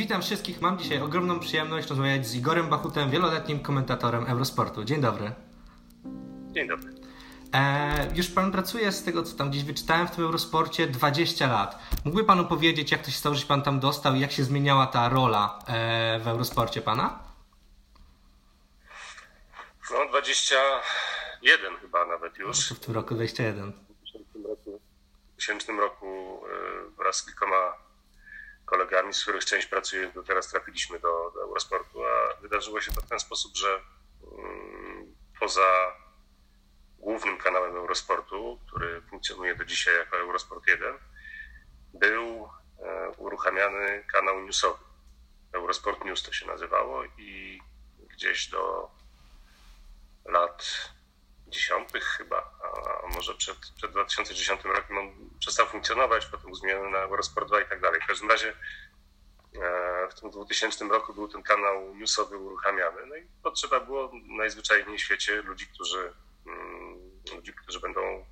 Witam wszystkich. Mam dzisiaj ogromną przyjemność rozmawiać z Igorem Błachutem, wieloletnim komentatorem Eurosportu. Dzień dobry. Dzień dobry. Już pan pracuje, z tego co tam gdzieś wyczytałem, w tym Eurosporcie 20 lat. Mógłby pan opowiedzieć, jak to się stało, że pan tam dostał i jak się zmieniała ta rola w Eurosporcie pana? No 21 chyba nawet już. W tym roku 21. W 2000 roku wraz z kilkoma kolegami, z których część pracuje do teraz, trafiliśmy do Eurosportu, a wydarzyło się to w ten sposób, że poza głównym kanałem Eurosportu, który funkcjonuje do dzisiaj jako Eurosport 1, był uruchamiany kanał newsowy. Eurosport News to się nazywało i gdzieś do lat 10 chyba, a może przed 2010 rokiem on przestał funkcjonować, potem zmieniono na Eurosport 2 i tak dalej. W każdym razie w tym 2000 roku był ten kanał newsowy uruchamiany, no i potrzeba było najzwyczajniej w świecie ludzi, którzy będą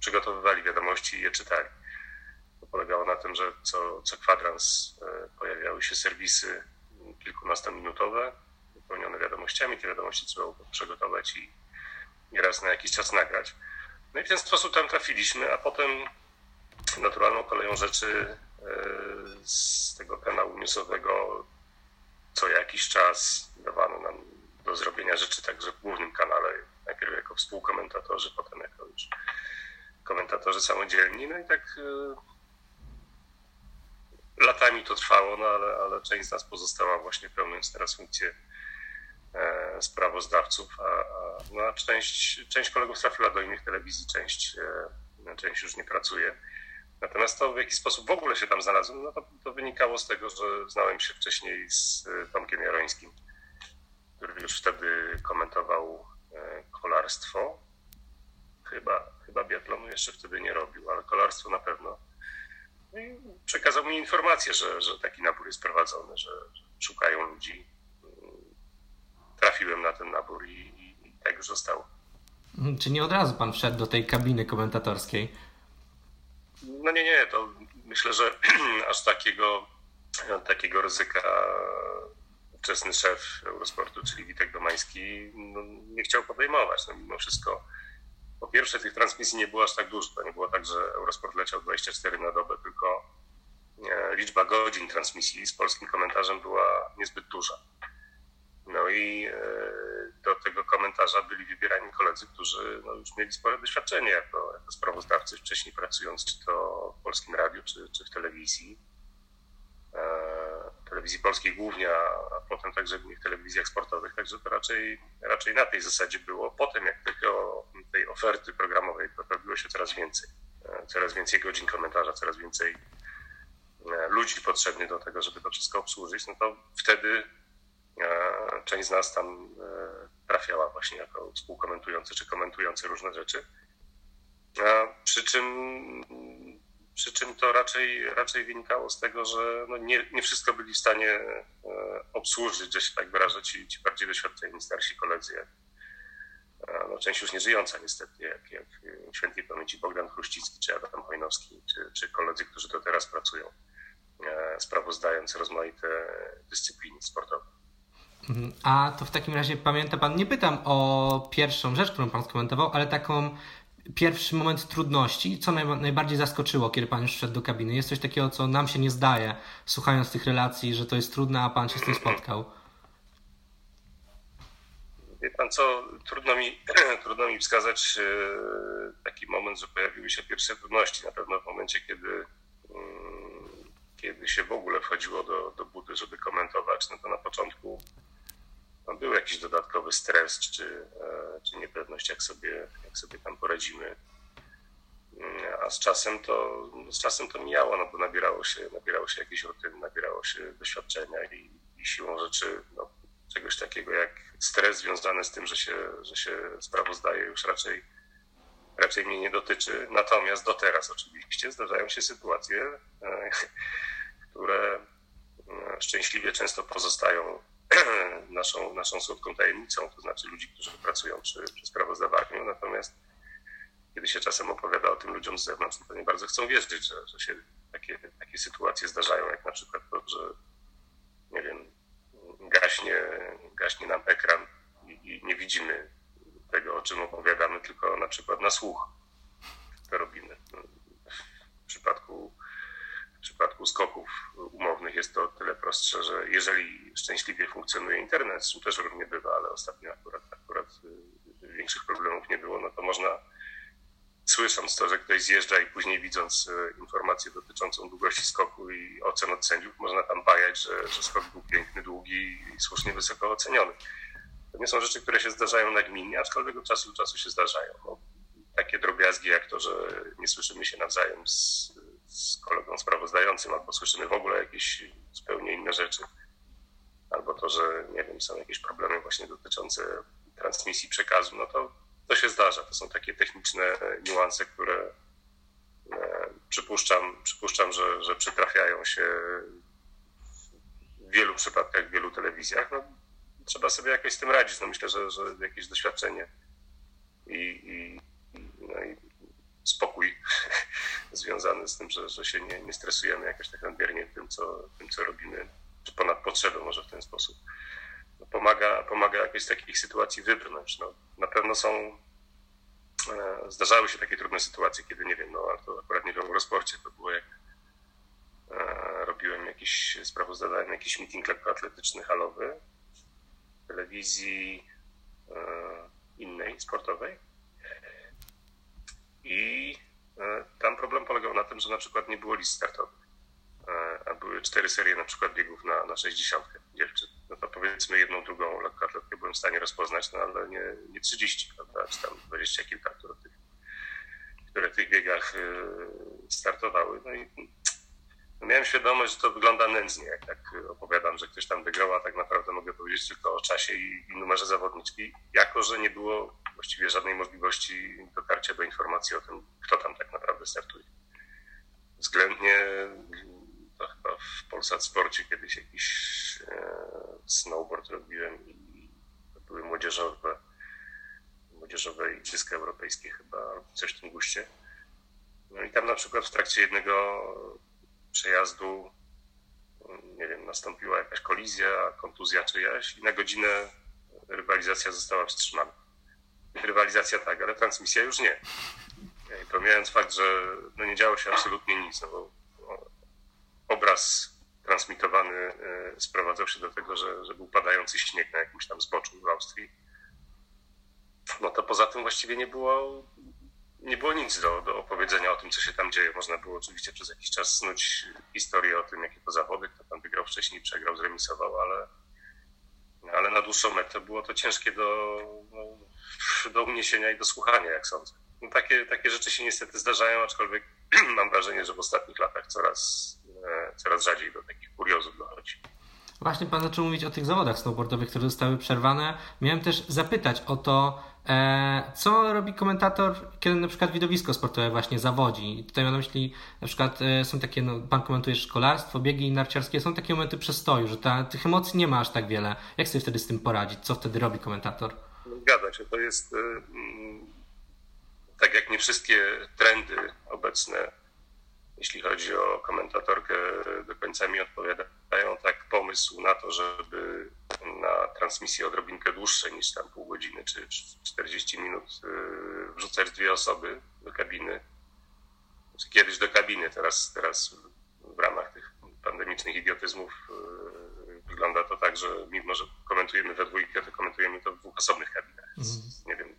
przygotowywali wiadomości i je czytali. To polegało na tym, że co kwadrans pojawiały się serwisy kilkunastominutowe wypełnione wiadomościami. Te wiadomości trzeba było przygotować i raz na jakiś czas nagrać. No i w ten sposób tam trafiliśmy, a potem naturalną koleją rzeczy z tego kanału newsowego co jakiś czas dawano nam do zrobienia rzeczy także w głównym kanale, najpierw jako współkomentatorzy, potem jako już komentatorzy samodzielni. No i tak latami to trwało, no ale część z nas pozostała właśnie pełniąc teraz funkcję sprawozdawców, a część kolegów trafiła do innych telewizji, część już nie pracuje. Natomiast to, w jaki sposób w ogóle się tam znalazłem, no to wynikało z tego, że znałem się wcześniej z Tomkiem Jarańskim, który już wtedy komentował kolarstwo. Chyba biatlonu jeszcze wtedy nie robił, ale kolarstwo na pewno. No i przekazał mi informację, że taki nabór jest prowadzony, że szukają ludzi. Trafiłem na ten nabór i tak już zostało. Czy nie od razu pan wszedł do tej kabiny komentatorskiej? No nie, to myślę, że aż takiego ryzyka ówczesny szef Eurosportu, czyli Witek Domański, nie chciał podejmować. No mimo wszystko, po pierwsze, tych transmisji nie było aż tak dużo. To nie było tak, że Eurosport leciał 24 na dobę, tylko liczba godzin transmisji z polskim komentarzem była niezbyt duża. No i do tego komentarza byli wybierani koledzy, którzy już mieli spore doświadczenie jako sprawozdawcy, wcześniej pracując czy to w Polskim Radiu, czy w telewizji. Telewizji polskiej głównie, a potem także w innych telewizjach sportowych. Także to raczej na tej zasadzie było. Potem jak tylko tej oferty programowej robiło się coraz więcej godzin komentarza, coraz więcej ludzi potrzebnych do tego, żeby to wszystko obsłużyć, no to wtedy część z nas tam trafiała właśnie jako współkomentujący czy komentujący różne rzeczy. Przy czym to raczej wynikało z tego, że nie wszystko byli w stanie obsłużyć, że się tak wyrażę, ci bardziej doświadczeni starsi koledzy, część już nie żyjąca niestety, jak w świętej pamięci Bogdan Chrściki czy Adam Hojnowski, czy koledzy, którzy do teraz pracują, sprawozdając rozmaite dyscypliny sportowe. A to w takim razie pamięta pan, nie pytam o pierwszą rzecz, którą pan skomentował, ale taką pierwszy moment trudności, co najbardziej zaskoczyło, kiedy pan już wszedł do kabiny. Jest coś takiego, co nam się nie zdaje, słuchając tych relacji, że to jest trudne, a pan się z tym spotkał. Wie pan co, trudno mi wskazać taki moment, że pojawiły się pierwsze trudności. Na pewno w momencie, kiedy się w ogóle wchodziło do budy, żeby komentować, no to na początku był jakiś dodatkowy stres czy niepewność, jak sobie tam poradzimy. A z czasem to mijało, bo nabierało się jakiejś rutyny, nabierało się doświadczenia i siłą rzeczy czegoś takiego jak stres związany z tym, że się sprawozdaje, już raczej mnie nie dotyczy. Natomiast do teraz oczywiście zdarzają się sytuacje, które szczęśliwie często pozostają naszą słodką tajemnicą, to znaczy ludzi, którzy pracują przy sprawozdawaniu. Natomiast kiedy się czasem opowiada o tym ludziom z zewnątrz, to nie bardzo chcą wierzyć, że się takie sytuacje zdarzają, jak na przykład to, że gaśnie nam ekran i nie widzimy tego, o czym opowiadamy, tylko na przykład na słuch to robimy. W przypadku skoków umownych jest to o tyle prostsze, że jeżeli szczęśliwie funkcjonuje internet, z czym też różnie bywa, ale ostatnio akurat większych problemów nie było, no to można, słysząc to, że ktoś zjeżdża i później widząc informację dotyczącą długości skoku i ocen od sędziów, można tam bajać, że skok był piękny, długi i słusznie wysoko oceniony. To nie są rzeczy, które się zdarzają nagminnie, aczkolwiek od czasu do czasu się zdarzają. No, takie drobiazgi jak to, że nie słyszymy się nawzajem z kolegą sprawozdającym, albo słyszymy w ogóle jakieś zupełnie inne rzeczy, albo to, że nie wiem, są jakieś problemy właśnie dotyczące transmisji przekazu, no to się zdarza. To są takie techniczne niuanse, które przypuszczam, że przytrafiają się w wielu przypadkach, w wielu telewizjach. No, trzeba sobie jakoś z tym radzić. No, myślę, że jakieś doświadczenie i spokój związany z tym, że się nie stresujemy jakoś tak nadmiernie tym, co robimy, czy ponad potrzebę może w ten sposób. No, pomaga jakoś z takich sytuacji wybrnąć. No, na pewno zdarzały się takie trudne sytuacje, kiedy nie wiem, no ale to akurat nie w Eurosporcie, to było jak robiłem jakieś sprawozdanie, jakiś meeting lekkoatletyczny halowy w telewizji innej, sportowej. I tam problem polegał na tym, że na przykład nie było list startowych, a były 4 serie na przykład biegów na 60 dziewczyn. No to powiedzmy jedną, drugą lekkoatletkę byłem w stanie rozpoznać, no ale nie 30, prawda, czy tam 20 kilka, które w tych biegach startowały. No i miałem świadomość, że to wygląda nędznie, jak tak opowiadam, że ktoś tam wygrał, a tak naprawdę mogę powiedzieć tylko o czasie i numerze zawodniczki, jako że nie było właściwie żadnej możliwości dotarcia do informacji o tym, kto tam tak naprawdę startuje. Względnie to chyba w Polsat Sporcie kiedyś jakiś snowboard robiłem i to były młodzieżowe igrzyska europejskie chyba, coś w tym guście. No i tam na przykład w trakcie jednego przejazdu, nie wiem, nastąpiła jakaś kolizja, kontuzja czyjaś i na godzinę rywalizacja została wstrzymana. Rywalizacja tak, ale transmisja już nie. I pomijając fakt, że no nie działo się absolutnie nic, no bo obraz transmitowany sprowadzał się do tego, że był padający śnieg na jakimś tam zboczu w Austrii. No to poza tym właściwie nie było nic do opowiedzenia o tym, co się tam dzieje. Można było oczywiście przez jakiś czas snuć historię o tym, jakie to zawody, kto tam wygrał wcześniej, przegrał, zremisował, ale na dłuższą metę było to ciężkie do uniesienia i do słuchania, jak sądzę. No takie rzeczy się niestety zdarzają, aczkolwiek mam wrażenie, że w ostatnich latach coraz rzadziej do takich kuriozów dochodzi. Właśnie pan zaczął mówić o tych zawodach snowboardowych, które zostały przerwane. Miałem też zapytać o to, co robi komentator, kiedy na przykład widowisko sportowe właśnie zawodzi. Tutaj mam na myśli, na przykład są takie, no, pan komentuje szkolarstwo, biegi narciarskie, są takie momenty przestoju, że tych emocji nie ma aż tak wiele. Jak sobie wtedy z tym poradzić? Co wtedy robi komentator? Zgadza się, to jest tak jak nie wszystkie trendy obecne, jeśli chodzi o komentatorkę, do końca mi odpowiadają, tak pomysł na to, żeby na transmisję odrobinkę dłuższe niż tam pół godziny czy 40 minut wrzucać 2 osoby do kabiny. Znaczy, kiedyś do kabiny, teraz w ramach tych pandemicznych idiotyzmów wygląda to tak, że mimo, że komentujemy we dwójkę, to komentujemy to w 2 osobnych kabinach. Nie wiem,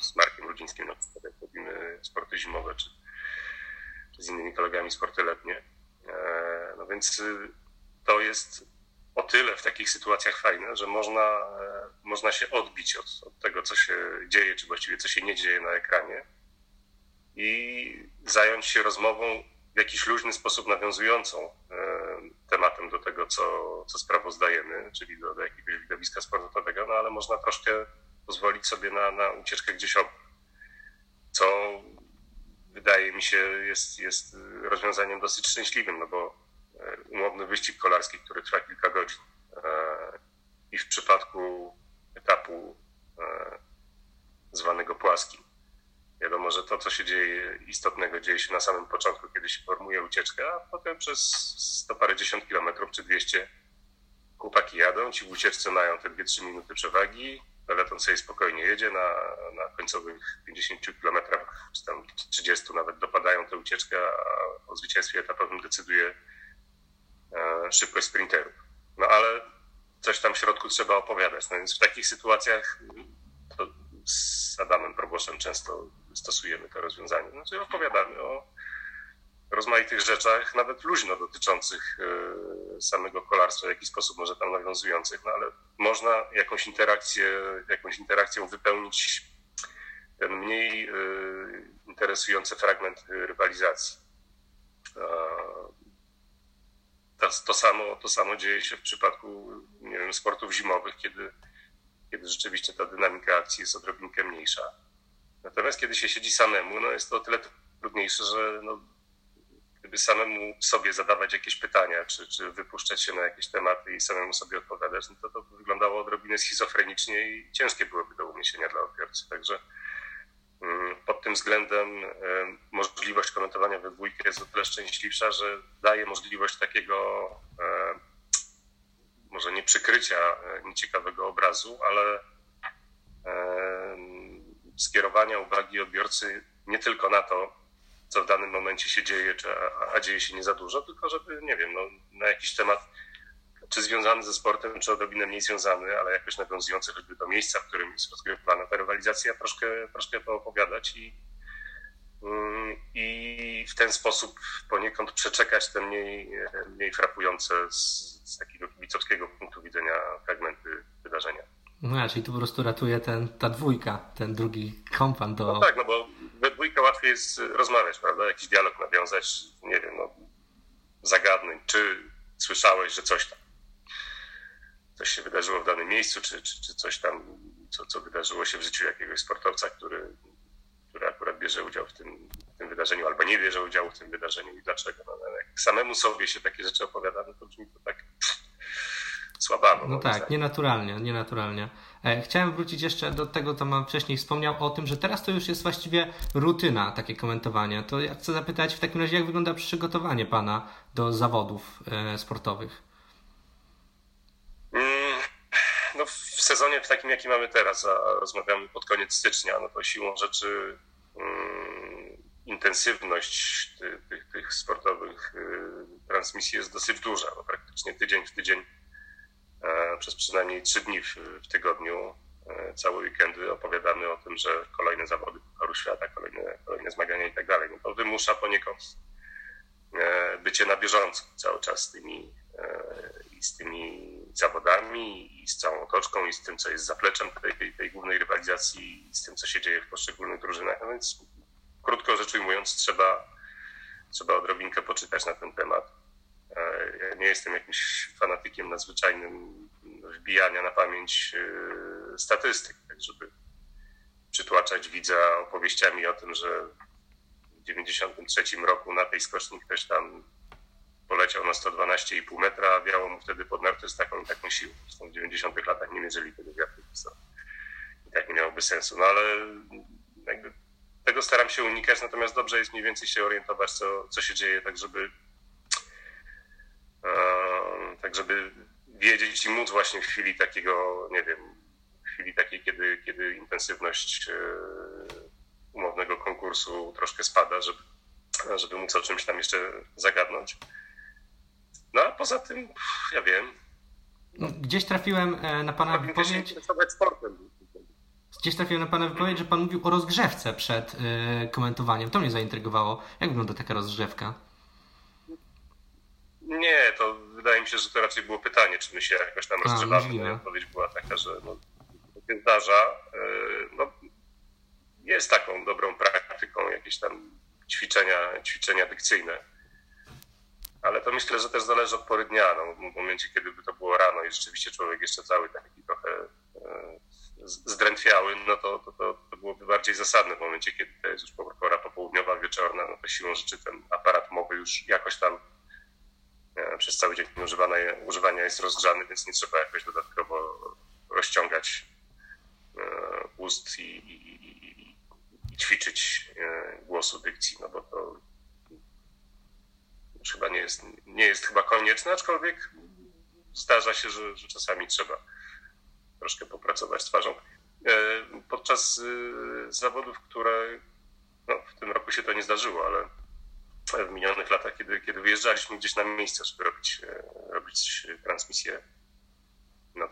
z Markiem Rudzińskim na przykład, jak robimy sporty zimowe, czy z innymi kolegami sporty letnie. No więc to jest o tyle w takich sytuacjach fajne, że można się odbić od tego, co się dzieje, czy właściwie co się nie dzieje na ekranie i zająć się rozmową w jakiś luźny sposób nawiązującą tematem do tego, co sprawozdajemy, czyli do jakiegoś widowiska sportowego, no ale można troszkę pozwolić sobie na ucieczkę gdzieś obok, co wydaje mi się jest rozwiązaniem dosyć szczęśliwym, no bo umowny wyścig kolarski, który trwa kilka godzin i w przypadku etapu zwanego płaskim, wiadomo, że to, co się dzieje istotnego, dzieje się na samym początku, kiedy się formuje ucieczka, a potem przez 100 parę dziesiąt kilometrów czy 200 chłopaki jadą, ci w ucieczce mają te 2-3 minuty przewagi, peleton sobie spokojnie jedzie, na końcowych 50 km, czy tam 30 nawet dopadają tę ucieczkę, a o zwycięstwie etapowym decyduje szybkość sprinterów. No ale coś tam w środku trzeba opowiadać, no więc w takich sytuacjach to z Adamem Proboszem często stosujemy to rozwiązanie, znaczy opowiadamy o rozmaitych rzeczach, nawet luźno dotyczących samego kolarstwa, w jaki sposób może tam nawiązujących, no ale można jakąś interakcją wypełnić ten mniej interesujący fragment rywalizacji. To samo dzieje się w przypadku, nie wiem, sportów zimowych, kiedy rzeczywiście ta dynamika akcji jest odrobinkę mniejsza. Natomiast kiedy się siedzi samemu, no jest to o tyle trudniejsze, że gdyby samemu sobie zadawać jakieś pytania, czy wypuszczać się na jakieś tematy i samemu sobie odpowiadać, no to wyglądało odrobinę schizofrenicznie i ciężkie byłoby do uniesienia dla odbiorcy. Także pod tym względem możliwość komentowania we dwójkę jest o tyle szczęśliwsza, że daje możliwość takiego może nie przykrycia nieciekawego obrazu, ale skierowania uwagi odbiorcy nie tylko na to, co w danym momencie się dzieje, a dzieje się nie za dużo, tylko żeby, nie wiem, no, na jakiś temat, czy związany ze sportem, czy odrobinę mniej związany, ale jakoś nawiązujący choćby do miejsca, w którym jest rozgrywana ta rywalizacja, troszkę poopowiadać i w ten sposób poniekąd przeczekać te mniej frapujące z takiego kibicowskiego punktu widzenia fragmenty wydarzenia. No ja, czyli tu po prostu ratuje ta dwójka, ten drugi kompan do... No tak, no bo we dwójkę łatwiej jest rozmawiać, prawda? Jakiś dialog nawiązać, nie wiem, no, zagadnień, czy słyszałeś, że coś się wydarzyło w danym miejscu, czy coś tam, co wydarzyło się w życiu jakiegoś sportowca, który akurat bierze udział w tym wydarzeniu, albo nie bierze udziału w tym wydarzeniu i dlaczego. No, jak samemu sobie się takie rzeczy opowiada, no to brzmi to tak... Słabano, no tak, nienaturalnie. Chciałem wrócić jeszcze do tego, co mam wcześniej wspomniał o tym, że teraz to już jest właściwie rutyna, takie komentowanie. To ja chcę zapytać w takim razie, jak wygląda przygotowanie Pana do zawodów sportowych? No w sezonie w takim, jaki mamy teraz, a rozmawiamy pod koniec stycznia, no to siłą rzeczy intensywność tych sportowych transmisji jest dosyć duża, bo praktycznie tydzień w tydzień przez przynajmniej 3 dni w tygodniu, całe weekendy opowiadamy o tym, że kolejne zawody Pucharu Świata, kolejne zmagania i tak dalej. No to wymusza poniekąd bycie na bieżąco cały czas z tymi zawodami i z całą otoczką i z tym, co jest zapleczem tej głównej rywalizacji i z tym, co się dzieje w poszczególnych drużynach. No więc krótko rzecz ujmując, trzeba odrobinkę poczytać na ten temat. Ja nie jestem jakimś fanatykiem nadzwyczajnym wbijania na pamięć statystyk, tak żeby przytłaczać widza opowieściami o tym, że w 1993 roku na tej skoczni ktoś tam poleciał na 112,5 metra, a wiało mu wtedy pod narty z taką siłą. Zresztą w 90-tych latach nie mierzyli tego wiatru i tak nie miałoby sensu. No ale jakby tego staram się unikać, natomiast dobrze jest mniej więcej się orientować, co się dzieje, tak żeby wiedzieć i móc właśnie w chwili takiego, nie wiem, kiedy intensywność umownego konkursu troszkę spada, żeby móc o czymś tam jeszcze zagadnąć. No a poza tym, ja wiem. Gdzieś trafiłem na Pana wypowiedź. Że Pan mówił o rozgrzewce przed komentowaniem. To mnie zaintrygowało. Jak wygląda taka rozgrzewka? Nie, to wydaje mi się, że to raczej było pytanie, czy my się jakoś tam rozgrzewamy. Odpowiedź była taka, że no, to się zdarza. No, jest taką dobrą praktyką jakieś tam ćwiczenia dykcyjne. Ale to myślę, że też zależy od pory dnia. No, w momencie, kiedy by to było rano i rzeczywiście człowiek jeszcze cały taki trochę zdrętwiały, no to byłoby bardziej zasadne. W momencie, kiedy to jest już pora popołudniowa, wieczorna, no to siłą rzeczy ten aparat mowy już jakoś tam przez cały dzień używania jest rozgrzany, więc nie trzeba jakoś dodatkowo rozciągać ust i ćwiczyć głosu, dykcji, no bo to już chyba nie jest konieczne, aczkolwiek zdarza się, że czasami trzeba troszkę popracować twarzą. Podczas zawodów, które w tym roku się to nie zdarzyło, ale w minionych latach, kiedy wyjeżdżaliśmy gdzieś na miejsce, żeby robić transmisję,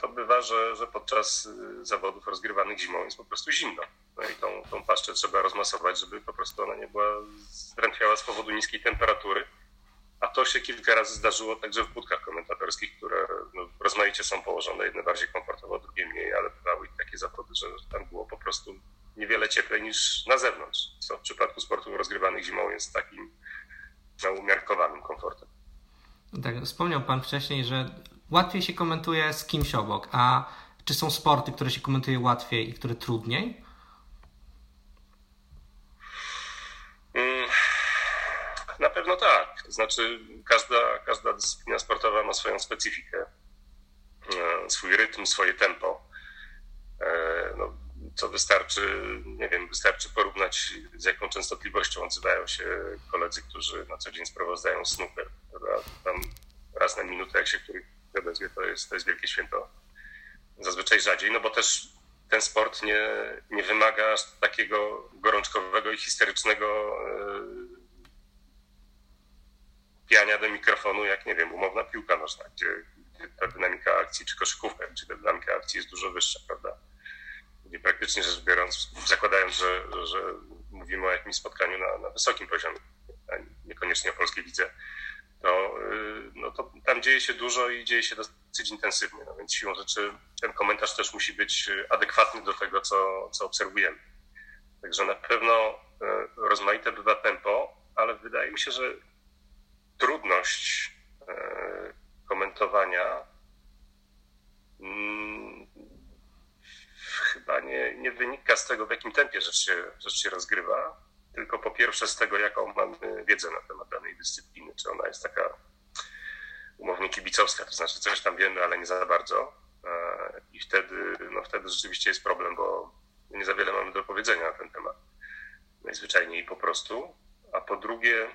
to bywa, że podczas zawodów rozgrywanych zimą jest po prostu zimno. I tą paszczę trzeba rozmasować, żeby po prostu ona nie była zdrętwiała z powodu niskiej temperatury. A to się kilka razy zdarzyło także w budkach komentatorskich, które rozmaicie są położone, jedne bardziej komfortowo, drugie mniej, ale bywały takie zawody, że tam było po prostu niewiele cieplej niż na zewnątrz, co w przypadku sportów rozgrywanych zimą jest takim umiarkowanym komfortem. Tak, wspomniał Pan wcześniej, że łatwiej się komentuje z kimś obok, a czy są sporty, które się komentuje łatwiej i które trudniej? Na pewno tak. To znaczy każda dyscyplina sportowa ma swoją specyfikę, swój rytm, swoje tempo. Co wystarczy, wystarczy porównać, z jaką częstotliwością odzywają się koledzy, którzy na co dzień sprawozdają snooker. Tam raz na minutę, jak się któryś odezwie, to jest wielkie święto. Zazwyczaj rzadziej, bo też ten sport nie wymaga aż takiego gorączkowego i histerycznego pijania do mikrofonu, jak umowna piłka nożna, gdzie ta dynamika akcji, czy koszykówka, gdzie ta dynamika akcji jest dużo wyższa, prawda? I praktycznie rzecz biorąc, zakładając, że mówimy o jakimś spotkaniu na wysokim poziomie, a niekoniecznie o polskiej lidze, to tam dzieje się dużo i dzieje się dosyć intensywnie. Więc siłą rzeczy ten komentarz też musi być adekwatny do tego, co obserwujemy. Także na pewno rozmaite bywa tempo, ale wydaje mi się, że trudność komentowania chyba nie wynika z tego, w jakim tempie rzecz się rozgrywa, tylko po pierwsze z tego, jaką mamy wiedzę na temat danej dyscypliny, czy ona jest taka umownie kibicowska, to znaczy coś tam wiemy, ale nie za bardzo, i wtedy rzeczywiście jest problem, bo nie za wiele mamy do powiedzenia na ten temat, najzwyczajniej po prostu, a po drugie,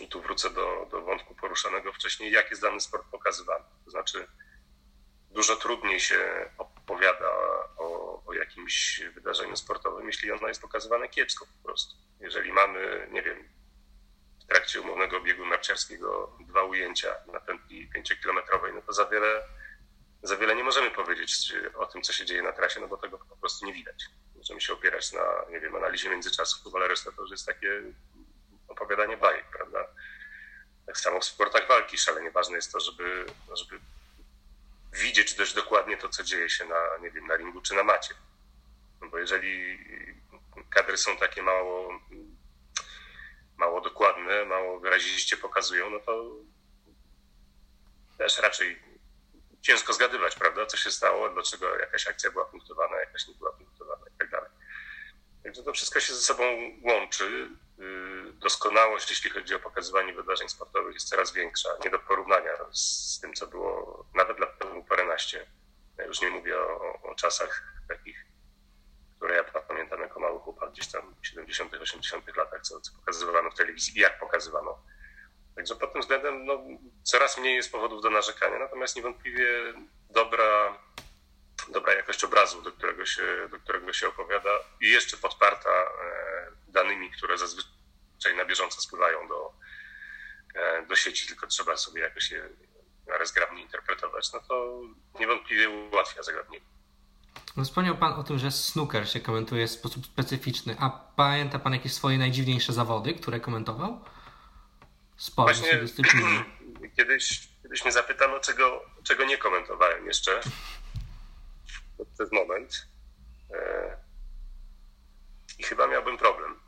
i tu wrócę do wątku poruszanego wcześniej, jak jest dany sport pokazywany, to znaczy dużo trudniej się opowiada o jakimś wydarzeniu sportowym, jeśli ono jest pokazywane kiepsko po prostu. Jeżeli mamy, w trakcie umownego biegu narciarskiego 2 ujęcia na pętli 5-kilometrowej, to za wiele nie możemy powiedzieć o tym, co się dzieje na trasie, bo tego po prostu nie widać. Możemy się opierać na, analizie międzyczasów, ale reszta to już jest takie opowiadanie bajek, prawda? Tak samo w sportach walki szalenie ważne jest to, żeby widzieć dość dokładnie to, co dzieje się na ringu czy na macie. Bo jeżeli kadry są takie mało dokładne, mało wyraziście pokazują, to też raczej ciężko zgadywać, prawda, co się stało, dlaczego jakaś akcja była punktowana, jakaś nie była punktowana i tak dalej. Także to wszystko się ze sobą łączy. Doskonałość, jeśli chodzi o pokazywanie wydarzeń sportowych, jest coraz większa, nie do porównania z tym, co było nawet lat temu paręnaście. Ja już nie mówię o czasach takich, które ja pamiętam jako mały chłopak, gdzieś tam w 70-tych, 80-tych latach, co pokazywano w telewizji i jak pokazywano. Także pod tym względem coraz mniej jest powodów do narzekania, natomiast niewątpliwie dobra jakość obrazu, do którego się opowiada i jeszcze podparta danymi, które zazwyczaj na bieżąco spływają do sieci, tylko trzeba sobie jakoś je rozgrabnie interpretować, to niewątpliwie ułatwia zagadnienie. Wspomniał Pan o tym, że snooker się komentuje w sposób specyficzny, a pamięta Pan jakieś swoje najdziwniejsze zawody, które komentował? Sport dyscypliny. Kiedyś mnie zapytano, czego nie komentowałem jeszcze. To jest moment. I chyba miałbym problem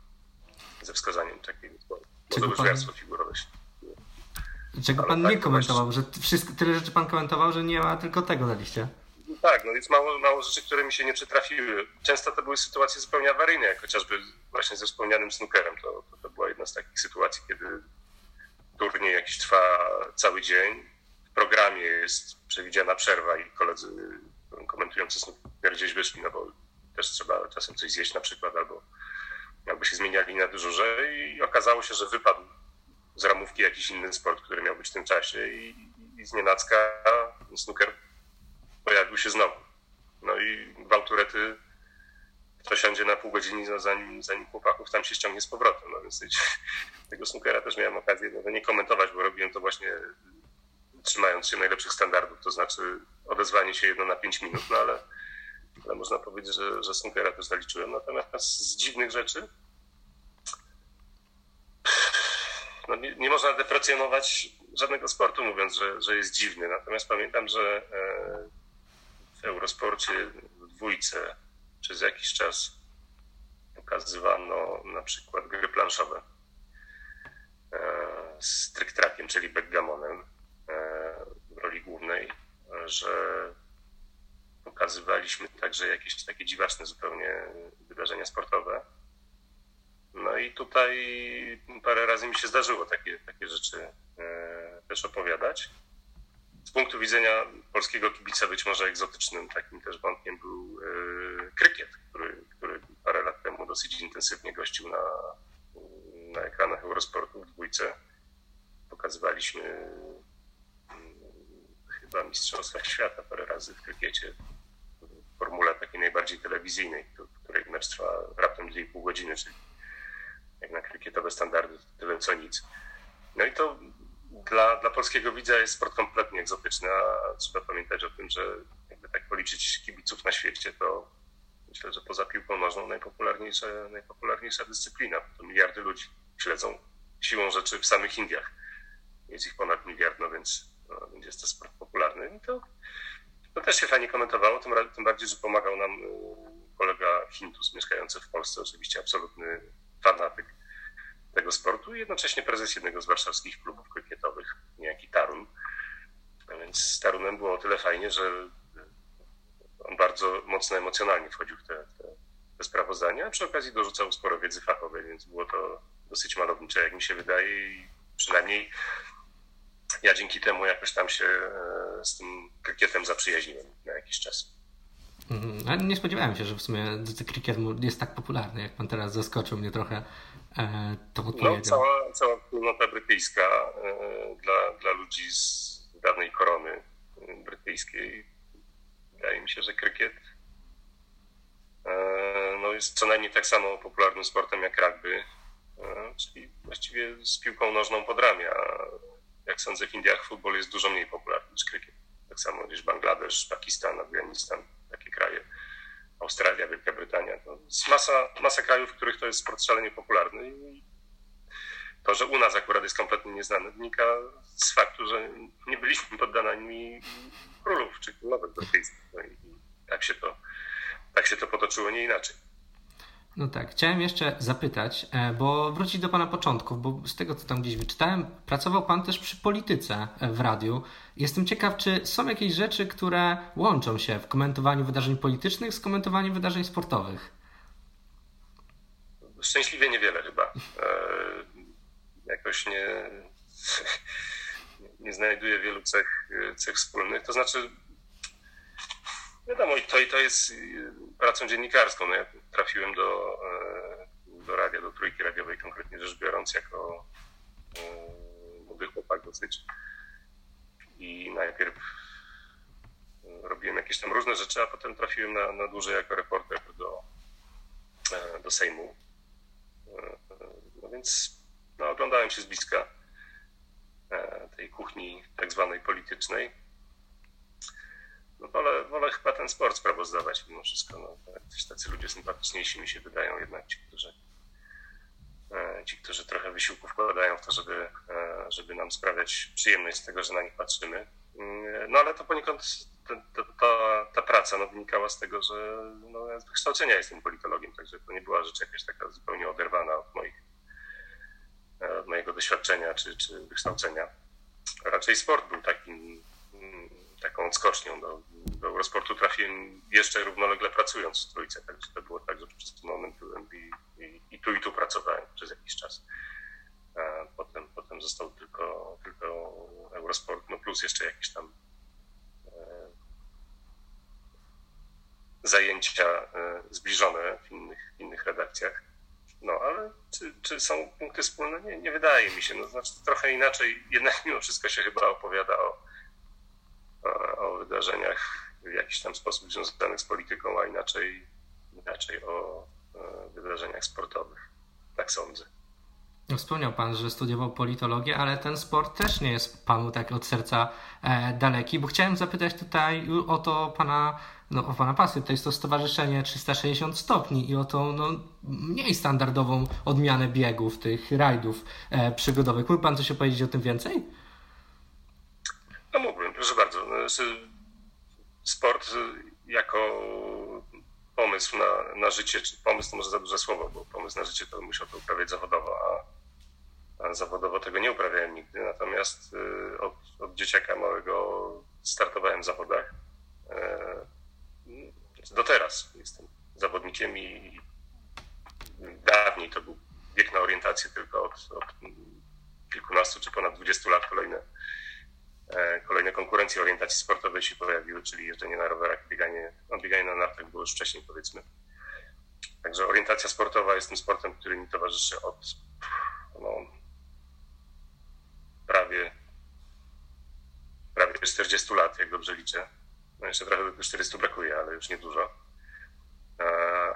ze wskazaniem takiego słowa. Może wyżwiarstwo figurowe. Czego Pan nie komentował? Że tyle rzeczy Pan komentował, że nie ma tylko tego na liście. Tak, jest mało rzeczy, które mi się nie przytrafiły. Często to były sytuacje zupełnie awaryjne, jak chociażby właśnie ze wspomnianym snookerem. To była jedna z takich sytuacji, kiedy turniej jakiś trwa cały dzień. W programie jest przewidziana przerwa i koledzy komentujący snooker gdzieś wyszli, bo też trzeba czasem coś zjeść na przykład, albo jakby się zmieniali na dyżurze i okazało się, że wypadł z ramówki jakiś inny sport, który miał być w tym czasie i znienacka snooker pojawił się znowu. No i gwałturety to siądzie na pół godziny, zanim chłopaków tam się ściągnie z powrotem. No więc tego snookera też miałem okazję nie komentować, bo robiłem to właśnie trzymając się najlepszych standardów, to znaczy odezwanie się jedno na 5 minut, no ale można powiedzieć, że snookera też zaliczyłem. Natomiast z dziwnych rzeczy no nie można deprecjonować żadnego sportu, mówiąc, że jest dziwny. Natomiast pamiętam, że w Eurosporcie w dwójce przez jakiś czas pokazywano na przykład gry planszowe z tryk-trakiem, czyli backgammonem w roli głównej, że pokazywaliśmy także jakieś takie dziwaczne zupełnie wydarzenia sportowe. No i tutaj parę razy mi się zdarzyło takie rzeczy też opowiadać. Z punktu widzenia polskiego kibica być może egzotycznym takim też wątkiem był krykiet, który parę lat temu dosyć intensywnie gościł na ekranach Eurosportu w dwójce. Pokazywaliśmy chyba Mistrzostwa Świata parę razy w krykiecie. Formule takiej najbardziej telewizyjnej, której mecz trwa raptem 2,5 godziny, czyli jak na krykietowe standardy tyle co nic. No i to dla polskiego widza jest sport kompletnie egzotyczny, a trzeba pamiętać o tym, że jakby tak policzyć kibiców na świecie, to myślę, że poza piłką nożną najpopularniejsza dyscyplina. To miliardy ludzi śledzą siłą rzeczy w samych Indiach. Jest ich ponad miliard, no więc jest to sport popularny. I to też się fajnie komentowało, tym bardziej, że pomagał nam kolega Hindus mieszkający w Polsce, oczywiście absolutny fanatyk tego sportu i jednocześnie prezes jednego z warszawskich klubów krykietowych, niejaki Tarun. A więc z Tarunem było o tyle fajnie, że on bardzo mocno emocjonalnie wchodził w te sprawozdania, a przy okazji dorzucał sporo wiedzy fachowej, więc było to dosyć malownicze, jak mi się wydaje, i przynajmniej ja dzięki temu jakoś tam się z tym krykietem zaprzyjaźniłem na jakiś czas. Ale nie spodziewałem się, że w sumie krykiet jest tak popularny, jak pan teraz zaskoczył mnie trochę tą odpowiedzią. No, cała wspólnota brytyjska dla ludzi z dawnej korony brytyjskiej. Wydaje mi się, że krykiet jest co najmniej tak samo popularnym sportem jak rugby, czyli właściwie z piłką nożną pod ramię, a jak sądzę w Indiach futbol jest dużo mniej popularny niż krykiet. Tak samo gdzieś Bangladesz, Pakistan, Afganistan, takie kraje, Australia, Wielka Brytania. To jest masa krajów, w których to jest sport szalenie popularny i to, że u nas akurat jest kompletnie nieznany, wynika z faktu, że nie byliśmy poddanymi królów czy królowych brytyjskich. No i tak się to potoczyło, nie inaczej. No tak, chciałem jeszcze zapytać, bo wrócić do pana początków, bo z tego, co tam gdzieś wyczytałem, pracował pan też przy polityce w radiu. Jestem ciekaw, czy są jakieś rzeczy, które łączą się w komentowaniu wydarzeń politycznych z komentowaniem wydarzeń sportowych? Szczęśliwie niewiele chyba. Jakoś nie znajduję wielu cech wspólnych. To znaczy, wiadomo, i to jest pracą dziennikarską. No ja trafiłem do radia, do Trójki radiowej konkretnie rzecz biorąc, jako młody chłopak dosyć. I najpierw robiłem jakieś tam różne rzeczy, a potem trafiłem na dłużej jako reporter do Sejmu. No więc oglądałem się z bliska tej kuchni tak zwanej politycznej. No wolę chyba ten sport sprawozdawać mimo wszystko. No, tacy ludzie sympatyczniejsi mi się wydają jednak ci, którzy trochę wysiłku wkładają w to, żeby nam sprawiać przyjemność z tego, że na nich patrzymy. No ale to poniekąd ta praca wynikała z tego, że ja z wykształcenia jestem politologiem, także to nie była rzecz jakaś taka zupełnie oderwana od mojego doświadczenia czy wykształcenia. Raczej sport był taką odskocznią. Do Eurosportu trafiłem jeszcze równolegle pracując w Trójce, także to było tak, że przez ten moment byłem i tu pracowałem przez jakiś czas. Potem został tylko Eurosport, plus jeszcze jakieś tam zajęcia zbliżone w innych redakcjach. Ale czy są punkty wspólne? Nie wydaje mi się. Znaczy trochę inaczej, jednak mimo wszystko się chyba opowiada o wydarzeniach w jakiś tam sposób związanych z polityką, a inaczej o wydarzeniach sportowych. Tak sądzę. Wspomniał Pan, że studiował politologię, ale ten sport też nie jest Panu tak od serca daleki, bo chciałem zapytać tutaj o to Pana, o Pana pasję. To jest to stowarzyszenie 360 stopni i o tą mniej standardową odmianę biegów, tych rajdów przygodowych. Mógł Pan coś powiedzieć o tym więcej? No mógłbym, proszę bardzo. Sport jako pomysł na życie, czy pomysł to może za duże słowo, bo pomysł na życie to musiał to uprawiać zawodowo, a zawodowo tego nie uprawiałem nigdy. Natomiast od dzieciaka małego startowałem w zawodach. Do teraz jestem zawodnikiem i dawniej to był bieg na orientację tylko od kilkunastu czy ponad 20 lat kolejne konkurencje orientacji sportowej się pojawiły, czyli jeżdżenie na rowerach, bieganie na nartach było już wcześniej, powiedzmy. Także orientacja sportowa jest tym sportem, który mi towarzyszy od prawie 40 lat, jak dobrze liczę. No jeszcze trochę do 40 brakuje, ale już niedużo.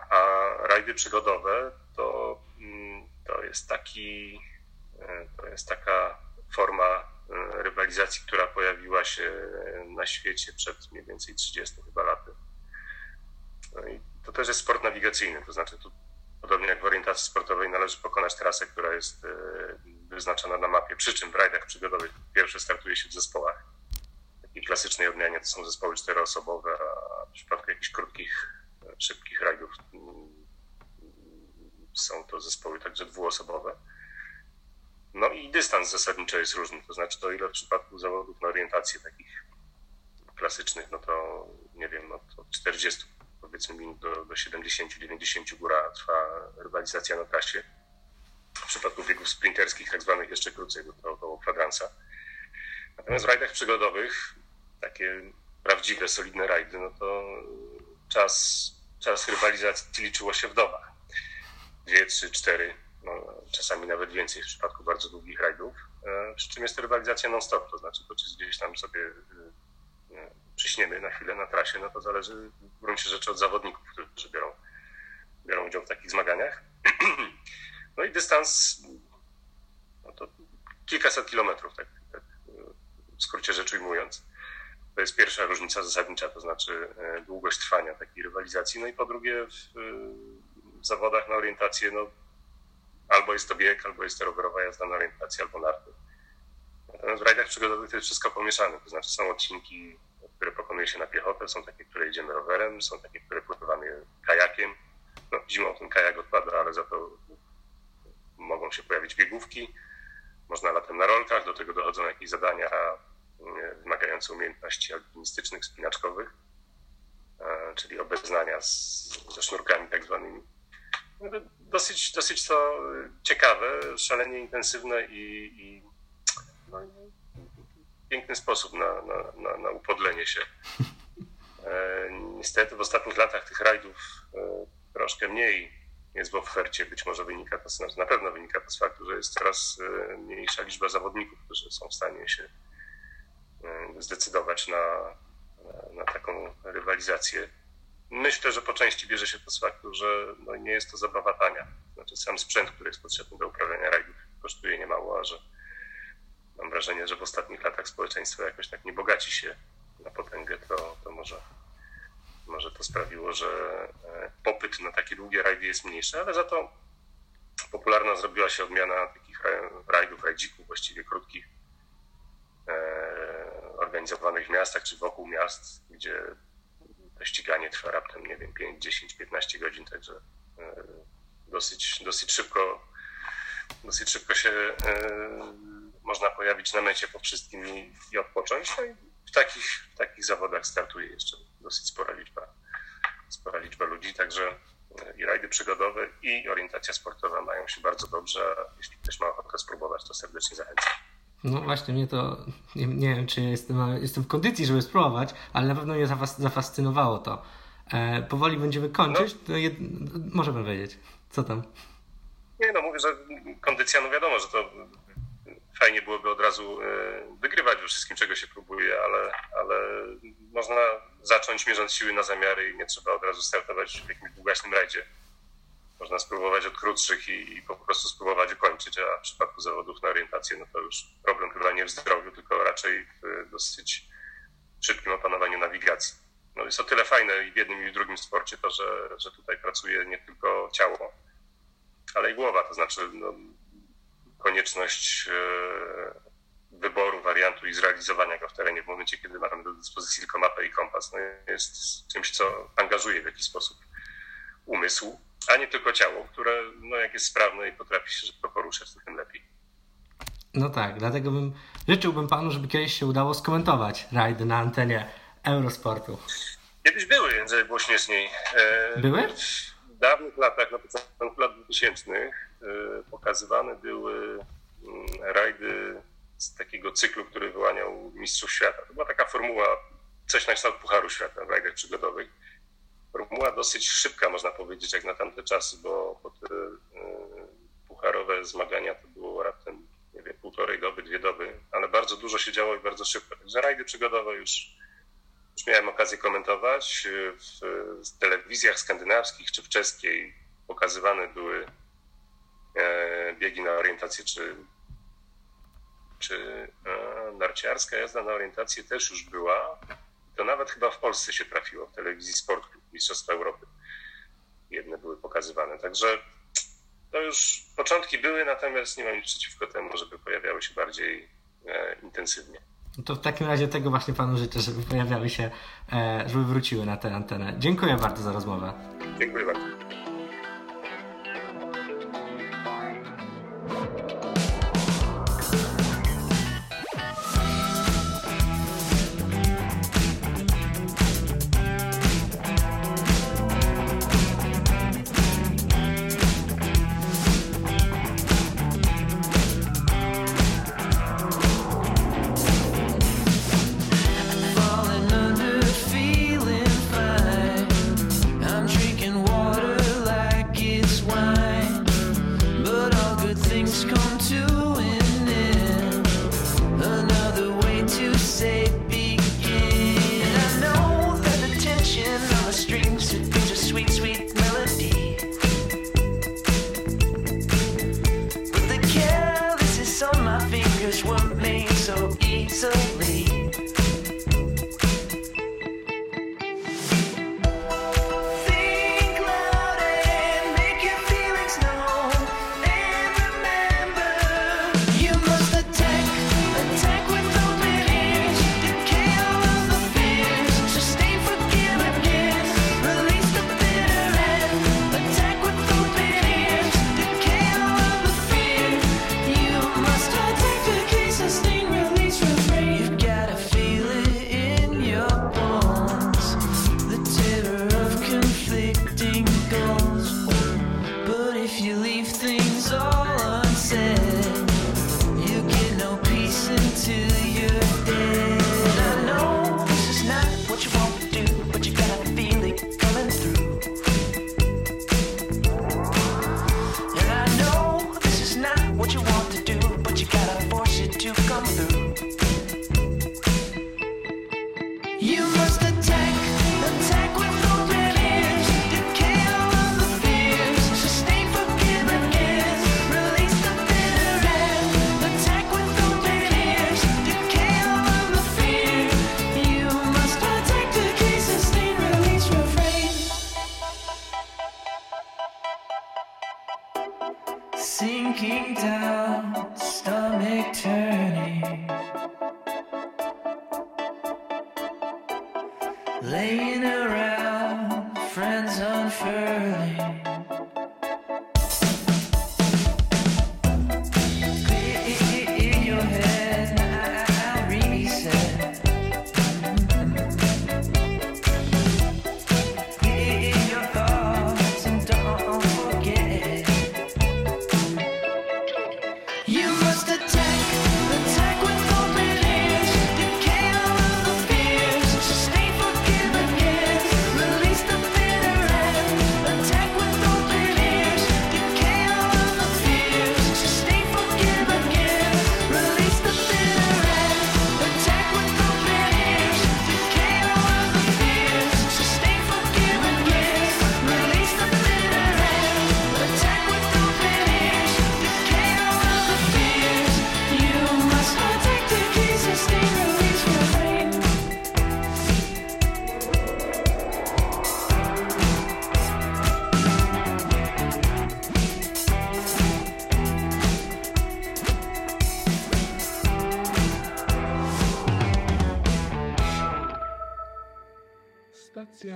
A rajdy przygodowe to jest taka forma rywalizacji, która pojawiła się na świecie przed mniej więcej 30 chyba laty. No i to też jest sport nawigacyjny, to znaczy tu podobnie jak w orientacji sportowej należy pokonać trasę, która jest wyznaczona na mapie, przy czym w rajdach przygodowych pierwsze startuje się w zespołach. W takiej klasycznej odmianie to są zespoły czteroosobowe, a w przypadku jakichś krótkich, szybkich rajdów są to zespoły także dwuosobowe. No i dystans zasadniczo jest różny, to znaczy to ile w przypadku zawodów na orientację takich klasycznych, no to nie wiem, od 40 powiedzmy minut do 70-90 góra trwa rywalizacja na trasie. W przypadku biegów sprinterskich tak zwanych jeszcze krócej, bo to około kwadransa. Natomiast w rajdach przygodowych, takie prawdziwe, solidne rajdy, no to czas rywalizacji liczyło się w dobach. 2, 3, 4. No, czasami nawet więcej w przypadku bardzo długich rajdów, przy czym jest to rywalizacja non-stop, to znaczy to, czy gdzieś tam sobie przyśniemy na chwilę na trasie, no to zależy w gruncie rzeczy od zawodników, którzy biorą udział w takich zmaganiach. No i dystans, no to kilkaset kilometrów, tak w skrócie rzecz ujmując. To jest pierwsza różnica zasadnicza, to znaczy długość trwania takiej rywalizacji, no i po drugie w zawodach na orientację, no albo jest to bieg, albo jest to rowerowa jazda na orientacji, albo narty. Natomiast w rajdach przygodowych to jest wszystko pomieszane. To znaczy są odcinki, które pokonuje się na piechotę, są takie, które jedziemy rowerem, są takie, które pływamy kajakiem. No, zimą ten kajak odpada, ale za to mogą się pojawić biegówki. Można latem na rolkach, do tego dochodzą jakieś zadania wymagające umiejętności alpinistycznych, spinaczkowych, czyli obeznania ze sznurkami tak zwanymi. Dosyć to ciekawe, szalenie intensywne i piękny sposób na upodlenie się. Niestety w ostatnich latach tych rajdów troszkę mniej jest w ofercie. Być może na pewno wynika to z faktu, że jest coraz mniejsza liczba zawodników, którzy są w stanie się zdecydować na taką rywalizację. Myślę, że po części bierze się to z faktu, że no nie jest to zabawa tania. Znaczy sam sprzęt, który jest potrzebny do uprawiania rajdów, kosztuje niemało, a że mam wrażenie, że w ostatnich latach społeczeństwo jakoś tak nie bogaci się na potęgę, to może to sprawiło, że popyt na takie długie rajdy jest mniejszy, ale za to popularna zrobiła się odmiana takich rajdów, rajdzików właściwie krótkich, organizowanych w miastach czy wokół miast, gdzie ściganie trwa raptem, nie wiem, 5, 10, 15 godzin, także dosyć szybko się można pojawić na mecie po wszystkim i odpocząć. No i w takich zawodach startuje jeszcze dosyć spora liczba ludzi, także i rajdy przygodowe, i orientacja sportowa mają się bardzo dobrze. Jeśli ktoś ma ochotę spróbować, to serdecznie zachęcam. No właśnie, mnie to, nie wiem czy jestem w kondycji, żeby spróbować, ale na pewno mnie zafascynowało to. Powoli będziemy kończyć, no. Może pan wiedzieć, co tam? Nie, no mówię, że kondycja, no wiadomo, że to Fajnie byłoby od razu wygrywać we wszystkim, czego się próbuje, ale można zacząć mierząc siły na zamiary i nie trzeba od razu startować w jakimś długaśnym rajdzie. Można spróbować od krótszych i po prostu spróbować kończyć, a w przypadku zawodów na orientację to już problem chyba nie w zdrowiu, tylko raczej w dosyć szybkim opanowaniu nawigacji. No jest o tyle fajne i w jednym i w drugim sporcie to, że tutaj pracuje nie tylko ciało, ale i głowa, to znaczy konieczność wyboru wariantu i zrealizowania go w terenie w momencie, kiedy mamy do dyspozycji tylko mapę i kompas, jest czymś, co angażuje w jakiś sposób umysł, a nie tylko ciało, które jak jest sprawne i potrafi się szybko poruszać, to tym lepiej. No tak, dlatego życzyłbym panu, żeby kiedyś się udało skomentować rajdy na antenie Eurosportu. Kiedyś były, więc było śmieszniej. Były? W dawnych latach, na początku lat 2000, pokazywane były rajdy z takiego cyklu, który wyłaniał mistrzów świata. To była taka formuła, coś na kształt Pucharu Świata w rajdach przygodowych. Formuła dosyć szybka, można powiedzieć, jak na tamte czasy, bo te pucharowe zmagania to było raptem, półtorej doby, 2 doby, ale bardzo dużo się działo i bardzo szybko. Także rajdy przygodowe już miałem okazję komentować. W telewizjach skandynawskich czy w czeskiej pokazywane były biegi na orientację czy narciarska jazda na orientację też już była. To nawet chyba w Polsce się trafiło w telewizji sportu Mistrzostwa Europy. Jedne były pokazywane. Także to już początki były, natomiast nie mam nic przeciwko temu, żeby pojawiały się bardziej intensywnie. No to w takim razie tego właśnie panu życzę, żeby pojawiały się, żeby wróciły na tę antenę. Dziękuję bardzo za rozmowę. Dziękuję bardzo.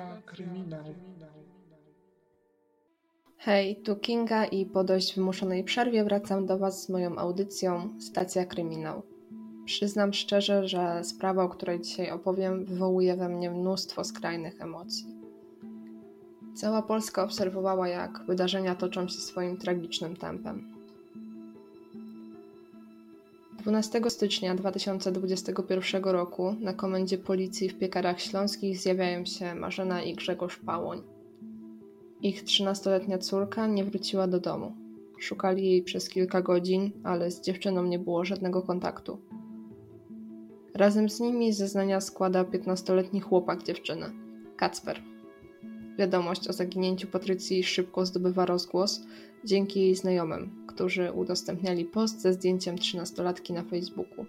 Stacja Kryminał. Hej, tu Kinga i po dość wymuszonej przerwie wracam do Was z moją audycją Stacja Kryminał. Przyznam szczerze, że sprawa, o której dzisiaj opowiem, wywołuje we mnie mnóstwo skrajnych emocji. Cała Polska obserwowała, jak wydarzenia toczą się swoim tragicznym tempem. 12 stycznia 2021 roku na komendzie policji w Piekarach Śląskich zjawiają się Marzena i Grzegorz Pałoń. Ich 13-letnia córka nie wróciła do domu. Szukali jej przez kilka godzin, ale z dziewczyną nie było żadnego kontaktu. Razem z nimi zeznania składa 15-letni chłopak dziewczyny, Kacper. Wiadomość o zaginięciu Patrycji szybko zdobywa rozgłos dzięki jej znajomym, którzy udostępniali post ze zdjęciem 13-latki na Facebooku.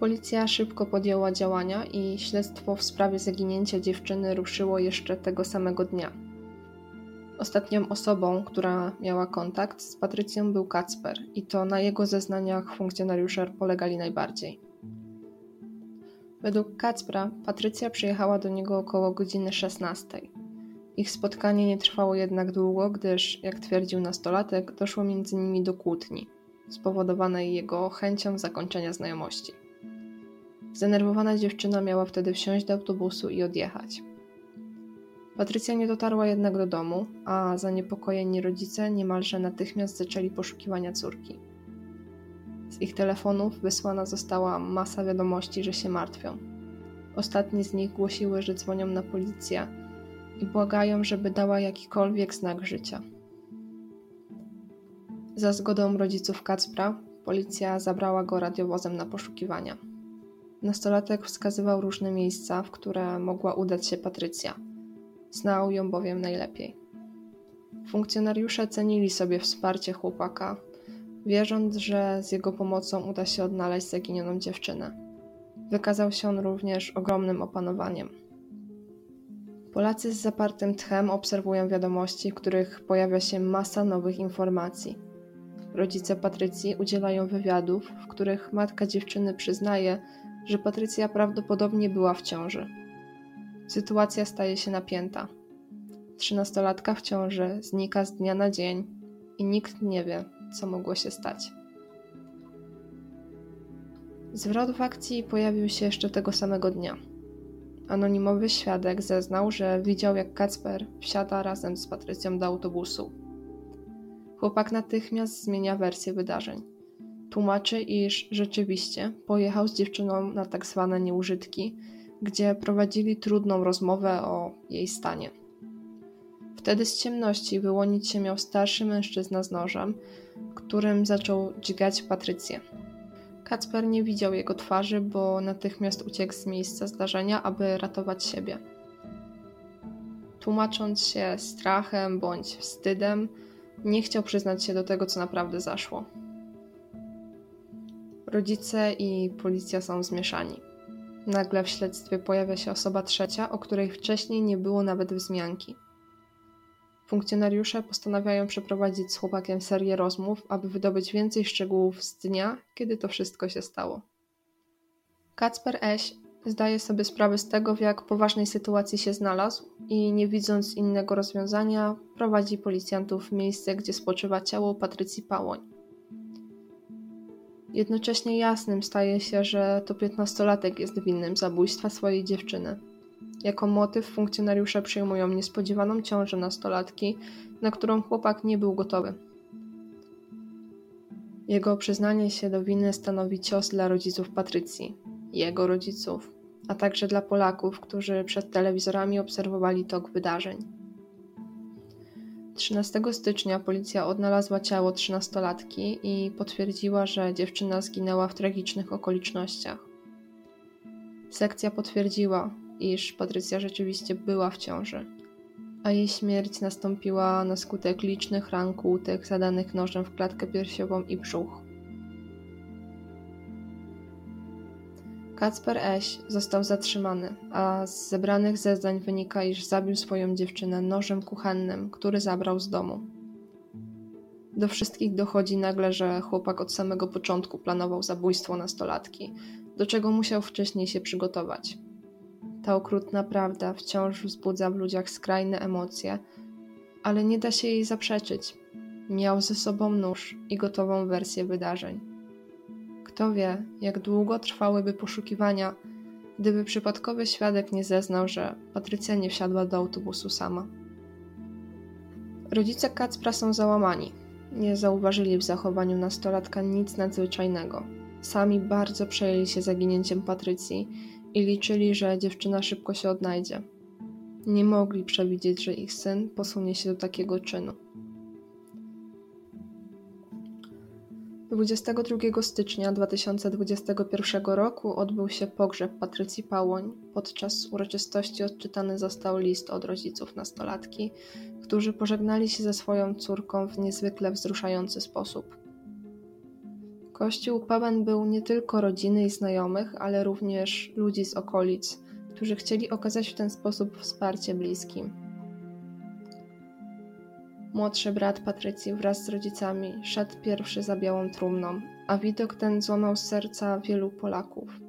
Policja szybko podjęła działania i śledztwo w sprawie zaginięcia dziewczyny ruszyło jeszcze tego samego dnia. Ostatnią osobą, która miała kontakt z Patrycją, był Kacper i to na jego zeznaniach funkcjonariusze polegali najbardziej. Według Kacpra Patrycja przyjechała do niego około godziny 16. Ich spotkanie nie trwało jednak długo, gdyż, jak twierdził nastolatek, doszło między nimi do kłótni, spowodowanej jego chęcią zakończenia znajomości. Zdenerwowana dziewczyna miała wtedy wsiąść do autobusu i odjechać. Patrycja nie dotarła jednak do domu, a zaniepokojeni rodzice niemalże natychmiast zaczęli poszukiwania córki. Z ich telefonów wysłana została masa wiadomości, że się martwią. Ostatni z nich głosiły, że dzwonią na policję i błagają, żeby dała jakikolwiek znak życia. Za zgodą rodziców Kacpra policja zabrała go radiowozem na poszukiwania. Nastolatek wskazywał różne miejsca, w które mogła udać się Patrycja. Znał ją bowiem najlepiej. Funkcjonariusze cenili sobie wsparcie chłopaka, wierząc, że z jego pomocą uda się odnaleźć zaginioną dziewczynę. Wykazał się on również ogromnym opanowaniem. Polacy z zapartym tchem obserwują wiadomości, w których pojawia się masa nowych informacji. Rodzice Patrycji udzielają wywiadów, w których matka dziewczyny przyznaje, że Patrycja prawdopodobnie była w ciąży. Sytuacja staje się napięta. 13-latka w ciąży znika z dnia na dzień i nikt nie wie, co mogło się stać. Zwrot w akcji pojawił się jeszcze tego samego dnia. Anonimowy świadek zeznał, że widział, jak Kacper wsiada razem z Patrycją do autobusu. Chłopak natychmiast zmienia wersję wydarzeń. Tłumaczy, iż rzeczywiście pojechał z dziewczyną na tak zwane nieużytki, gdzie prowadzili trudną rozmowę o jej stanie. Wtedy z ciemności wyłonić się miał starszy mężczyzna z nożem, którym zaczął dźgać Patrycję. Kacper nie widział jego twarzy, bo natychmiast uciekł z miejsca zdarzenia, aby ratować siebie. Tłumacząc się strachem bądź wstydem, nie chciał przyznać się do tego, co naprawdę zaszło. Rodzice i policja są zmieszani. Nagle w śledztwie pojawia się osoba trzecia, o której wcześniej nie było nawet wzmianki. Funkcjonariusze postanawiają przeprowadzić z chłopakiem serię rozmów, aby wydobyć więcej szczegółów z dnia, kiedy to wszystko się stało. Kacper Eś zdaje sobie sprawę z tego, w jak poważnej sytuacji się znalazł i nie widząc innego rozwiązania, prowadzi policjantów w miejsce, gdzie spoczywa ciało Patrycji Pałoń. Jednocześnie jasnym staje się, że to 15-latek jest winnym zabójstwa swojej dziewczyny. Jako motyw funkcjonariusze przyjmują niespodziewaną ciążę nastolatki, na którą chłopak nie był gotowy. Jego przyznanie się do winy stanowi cios dla rodziców Patrycji, jego rodziców, a także dla Polaków, którzy przed telewizorami obserwowali tok wydarzeń. 13 stycznia policja odnalazła ciało 13-latki i potwierdziła, że dziewczyna zginęła w tragicznych okolicznościach. Sekcja potwierdziła, iż Patrycja rzeczywiście była w ciąży, a jej śmierć nastąpiła na skutek licznych ran kłutych zadanych nożem w klatkę piersiową i brzuch. Kacper Eś został zatrzymany, a z zebranych zeznań wynika, iż zabił swoją dziewczynę nożem kuchennym, który zabrał z domu. Do wszystkich dochodzi nagle, że chłopak od samego początku planował zabójstwo nastolatki, do czego musiał wcześniej się przygotować. Ta okrutna prawda wciąż wzbudza w ludziach skrajne emocje, ale nie da się jej zaprzeczyć. Miał ze sobą nóż i gotową wersję wydarzeń. Kto wie, jak długo trwałyby poszukiwania, gdyby przypadkowy świadek nie zeznał, że Patrycja nie wsiadła do autobusu sama. Rodzice Kacpra są załamani. Nie zauważyli w zachowaniu nastolatka nic nadzwyczajnego. Sami bardzo przejęli się zaginięciem Patrycji i liczyli, że dziewczyna szybko się odnajdzie. Nie mogli przewidzieć, że ich syn posunie się do takiego czynu. 22 stycznia 2021 roku odbył się pogrzeb Patrycji Pałoń. Podczas uroczystości odczytany został list od rodziców nastolatki, którzy pożegnali się ze swoją córką w niezwykle wzruszający sposób. Kościół pełen był nie tylko rodziny i znajomych, ale również ludzi z okolic, którzy chcieli okazać w ten sposób wsparcie bliskim. Młodszy brat Patrycji wraz z rodzicami szedł pierwszy za białą trumną, a widok ten złamał serca wielu Polaków.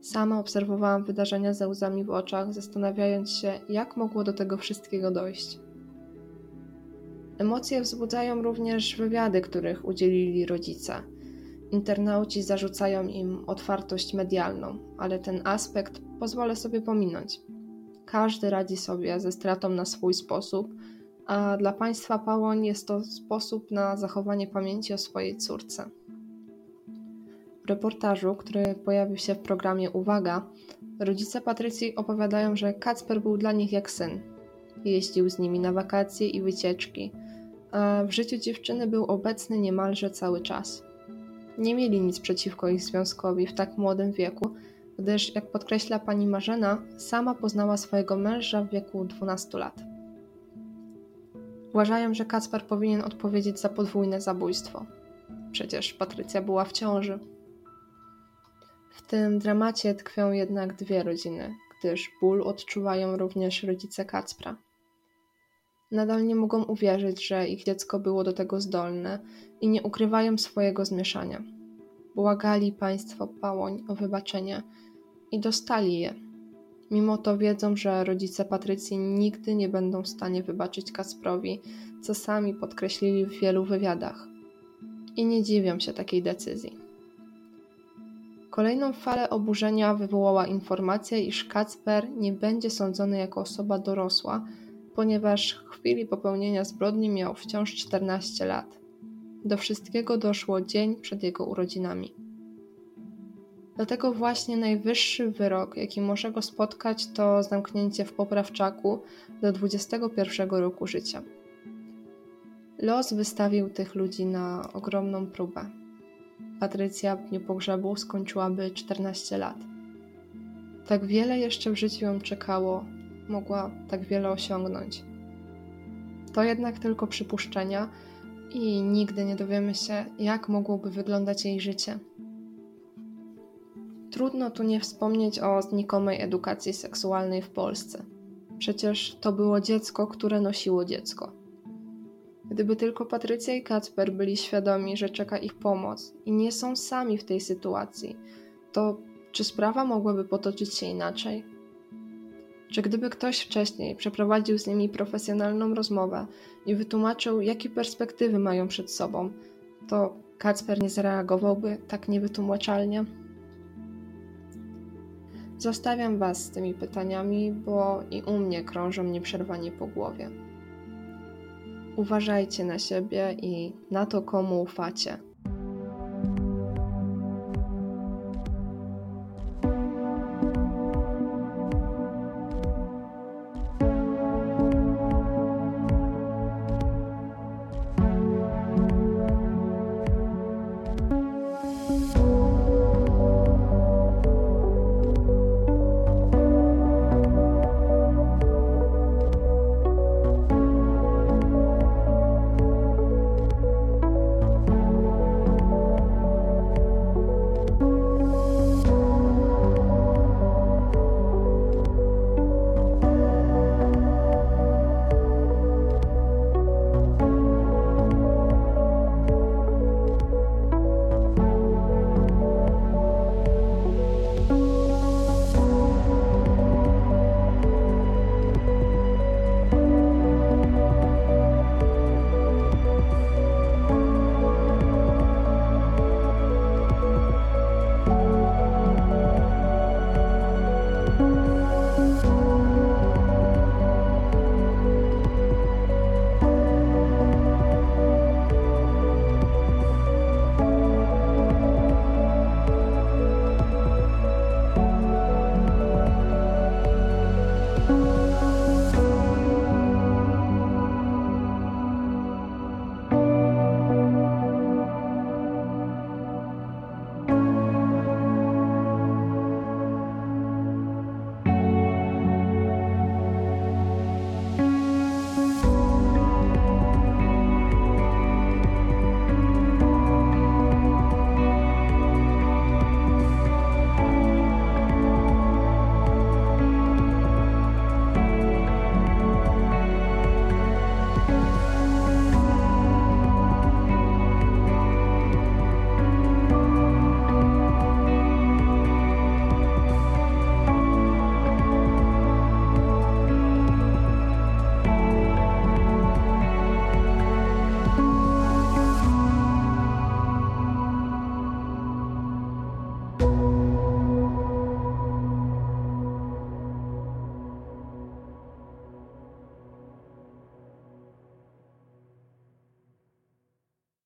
Sama obserwowałam wydarzenia ze łzami w oczach, zastanawiając się, jak mogło do tego wszystkiego dojść. Emocje wzbudzają również wywiady, których udzielili rodzice. Internauci zarzucają im otwartość medialną, ale ten aspekt pozwolę sobie pominąć. Każdy radzi sobie ze stratą na swój sposób, a dla państwa Pałoń jest to sposób na zachowanie pamięci o swojej córce. W reportażu, który pojawił się w programie Uwaga, rodzice Patrycji opowiadają, że Kacper był dla nich jak syn. Jeździł z nimi na wakacje i wycieczki, a w życiu dziewczyny był obecny niemalże cały czas. Nie mieli nic przeciwko ich związkowi w tak młodym wieku, gdyż, jak podkreśla pani Marzena, sama poznała swojego męża w wieku 12 lat. Uważają, że Kacper powinien odpowiedzieć za podwójne zabójstwo. Przecież Patrycja była w ciąży. W tym dramacie tkwią jednak dwie rodziny, gdyż ból odczuwają również rodzice Kacpra. Nadal nie mogą uwierzyć, że ich dziecko było do tego zdolne i nie ukrywają swojego zmieszania. Błagali państwo Pałoń o wybaczenie i dostali je. Mimo to wiedzą, że rodzice Patrycji nigdy nie będą w stanie wybaczyć Kacprowi, co sami podkreślili w wielu wywiadach. I nie dziwią się takiej decyzji. Kolejną falę oburzenia wywołała informacja, iż Kacper nie będzie sądzony jako osoba dorosła, ponieważ w chwili popełnienia zbrodni miał wciąż 14 lat. Do wszystkiego doszło dzień przed jego urodzinami. Dlatego właśnie najwyższy wyrok, jaki może go spotkać, to zamknięcie w poprawczaku do 21 roku życia. Los wystawił tych ludzi na ogromną próbę. Patrycja w dniu pogrzebu skończyłaby 14 lat. Tak wiele jeszcze w życiu ją czekało, mogła tak wiele osiągnąć. To jednak tylko przypuszczenia i nigdy nie dowiemy się, jak mogłoby wyglądać jej życie. Trudno tu nie wspomnieć o znikomej edukacji seksualnej w Polsce. Przecież to było dziecko, które nosiło dziecko. Gdyby tylko Patrycja i Kacper byli świadomi, że czeka ich pomoc i nie są sami w tej sytuacji, to czy sprawa mogłaby potoczyć się inaczej? Czy gdyby ktoś wcześniej przeprowadził z nimi profesjonalną rozmowę i wytłumaczył, jakie perspektywy mają przed sobą, to Kacper nie zareagowałby tak niewytłumaczalnie? Zostawiam Was z tymi pytaniami, bo i u mnie krążą nieprzerwanie po głowie. Uważajcie na siebie i na to, komu ufacie.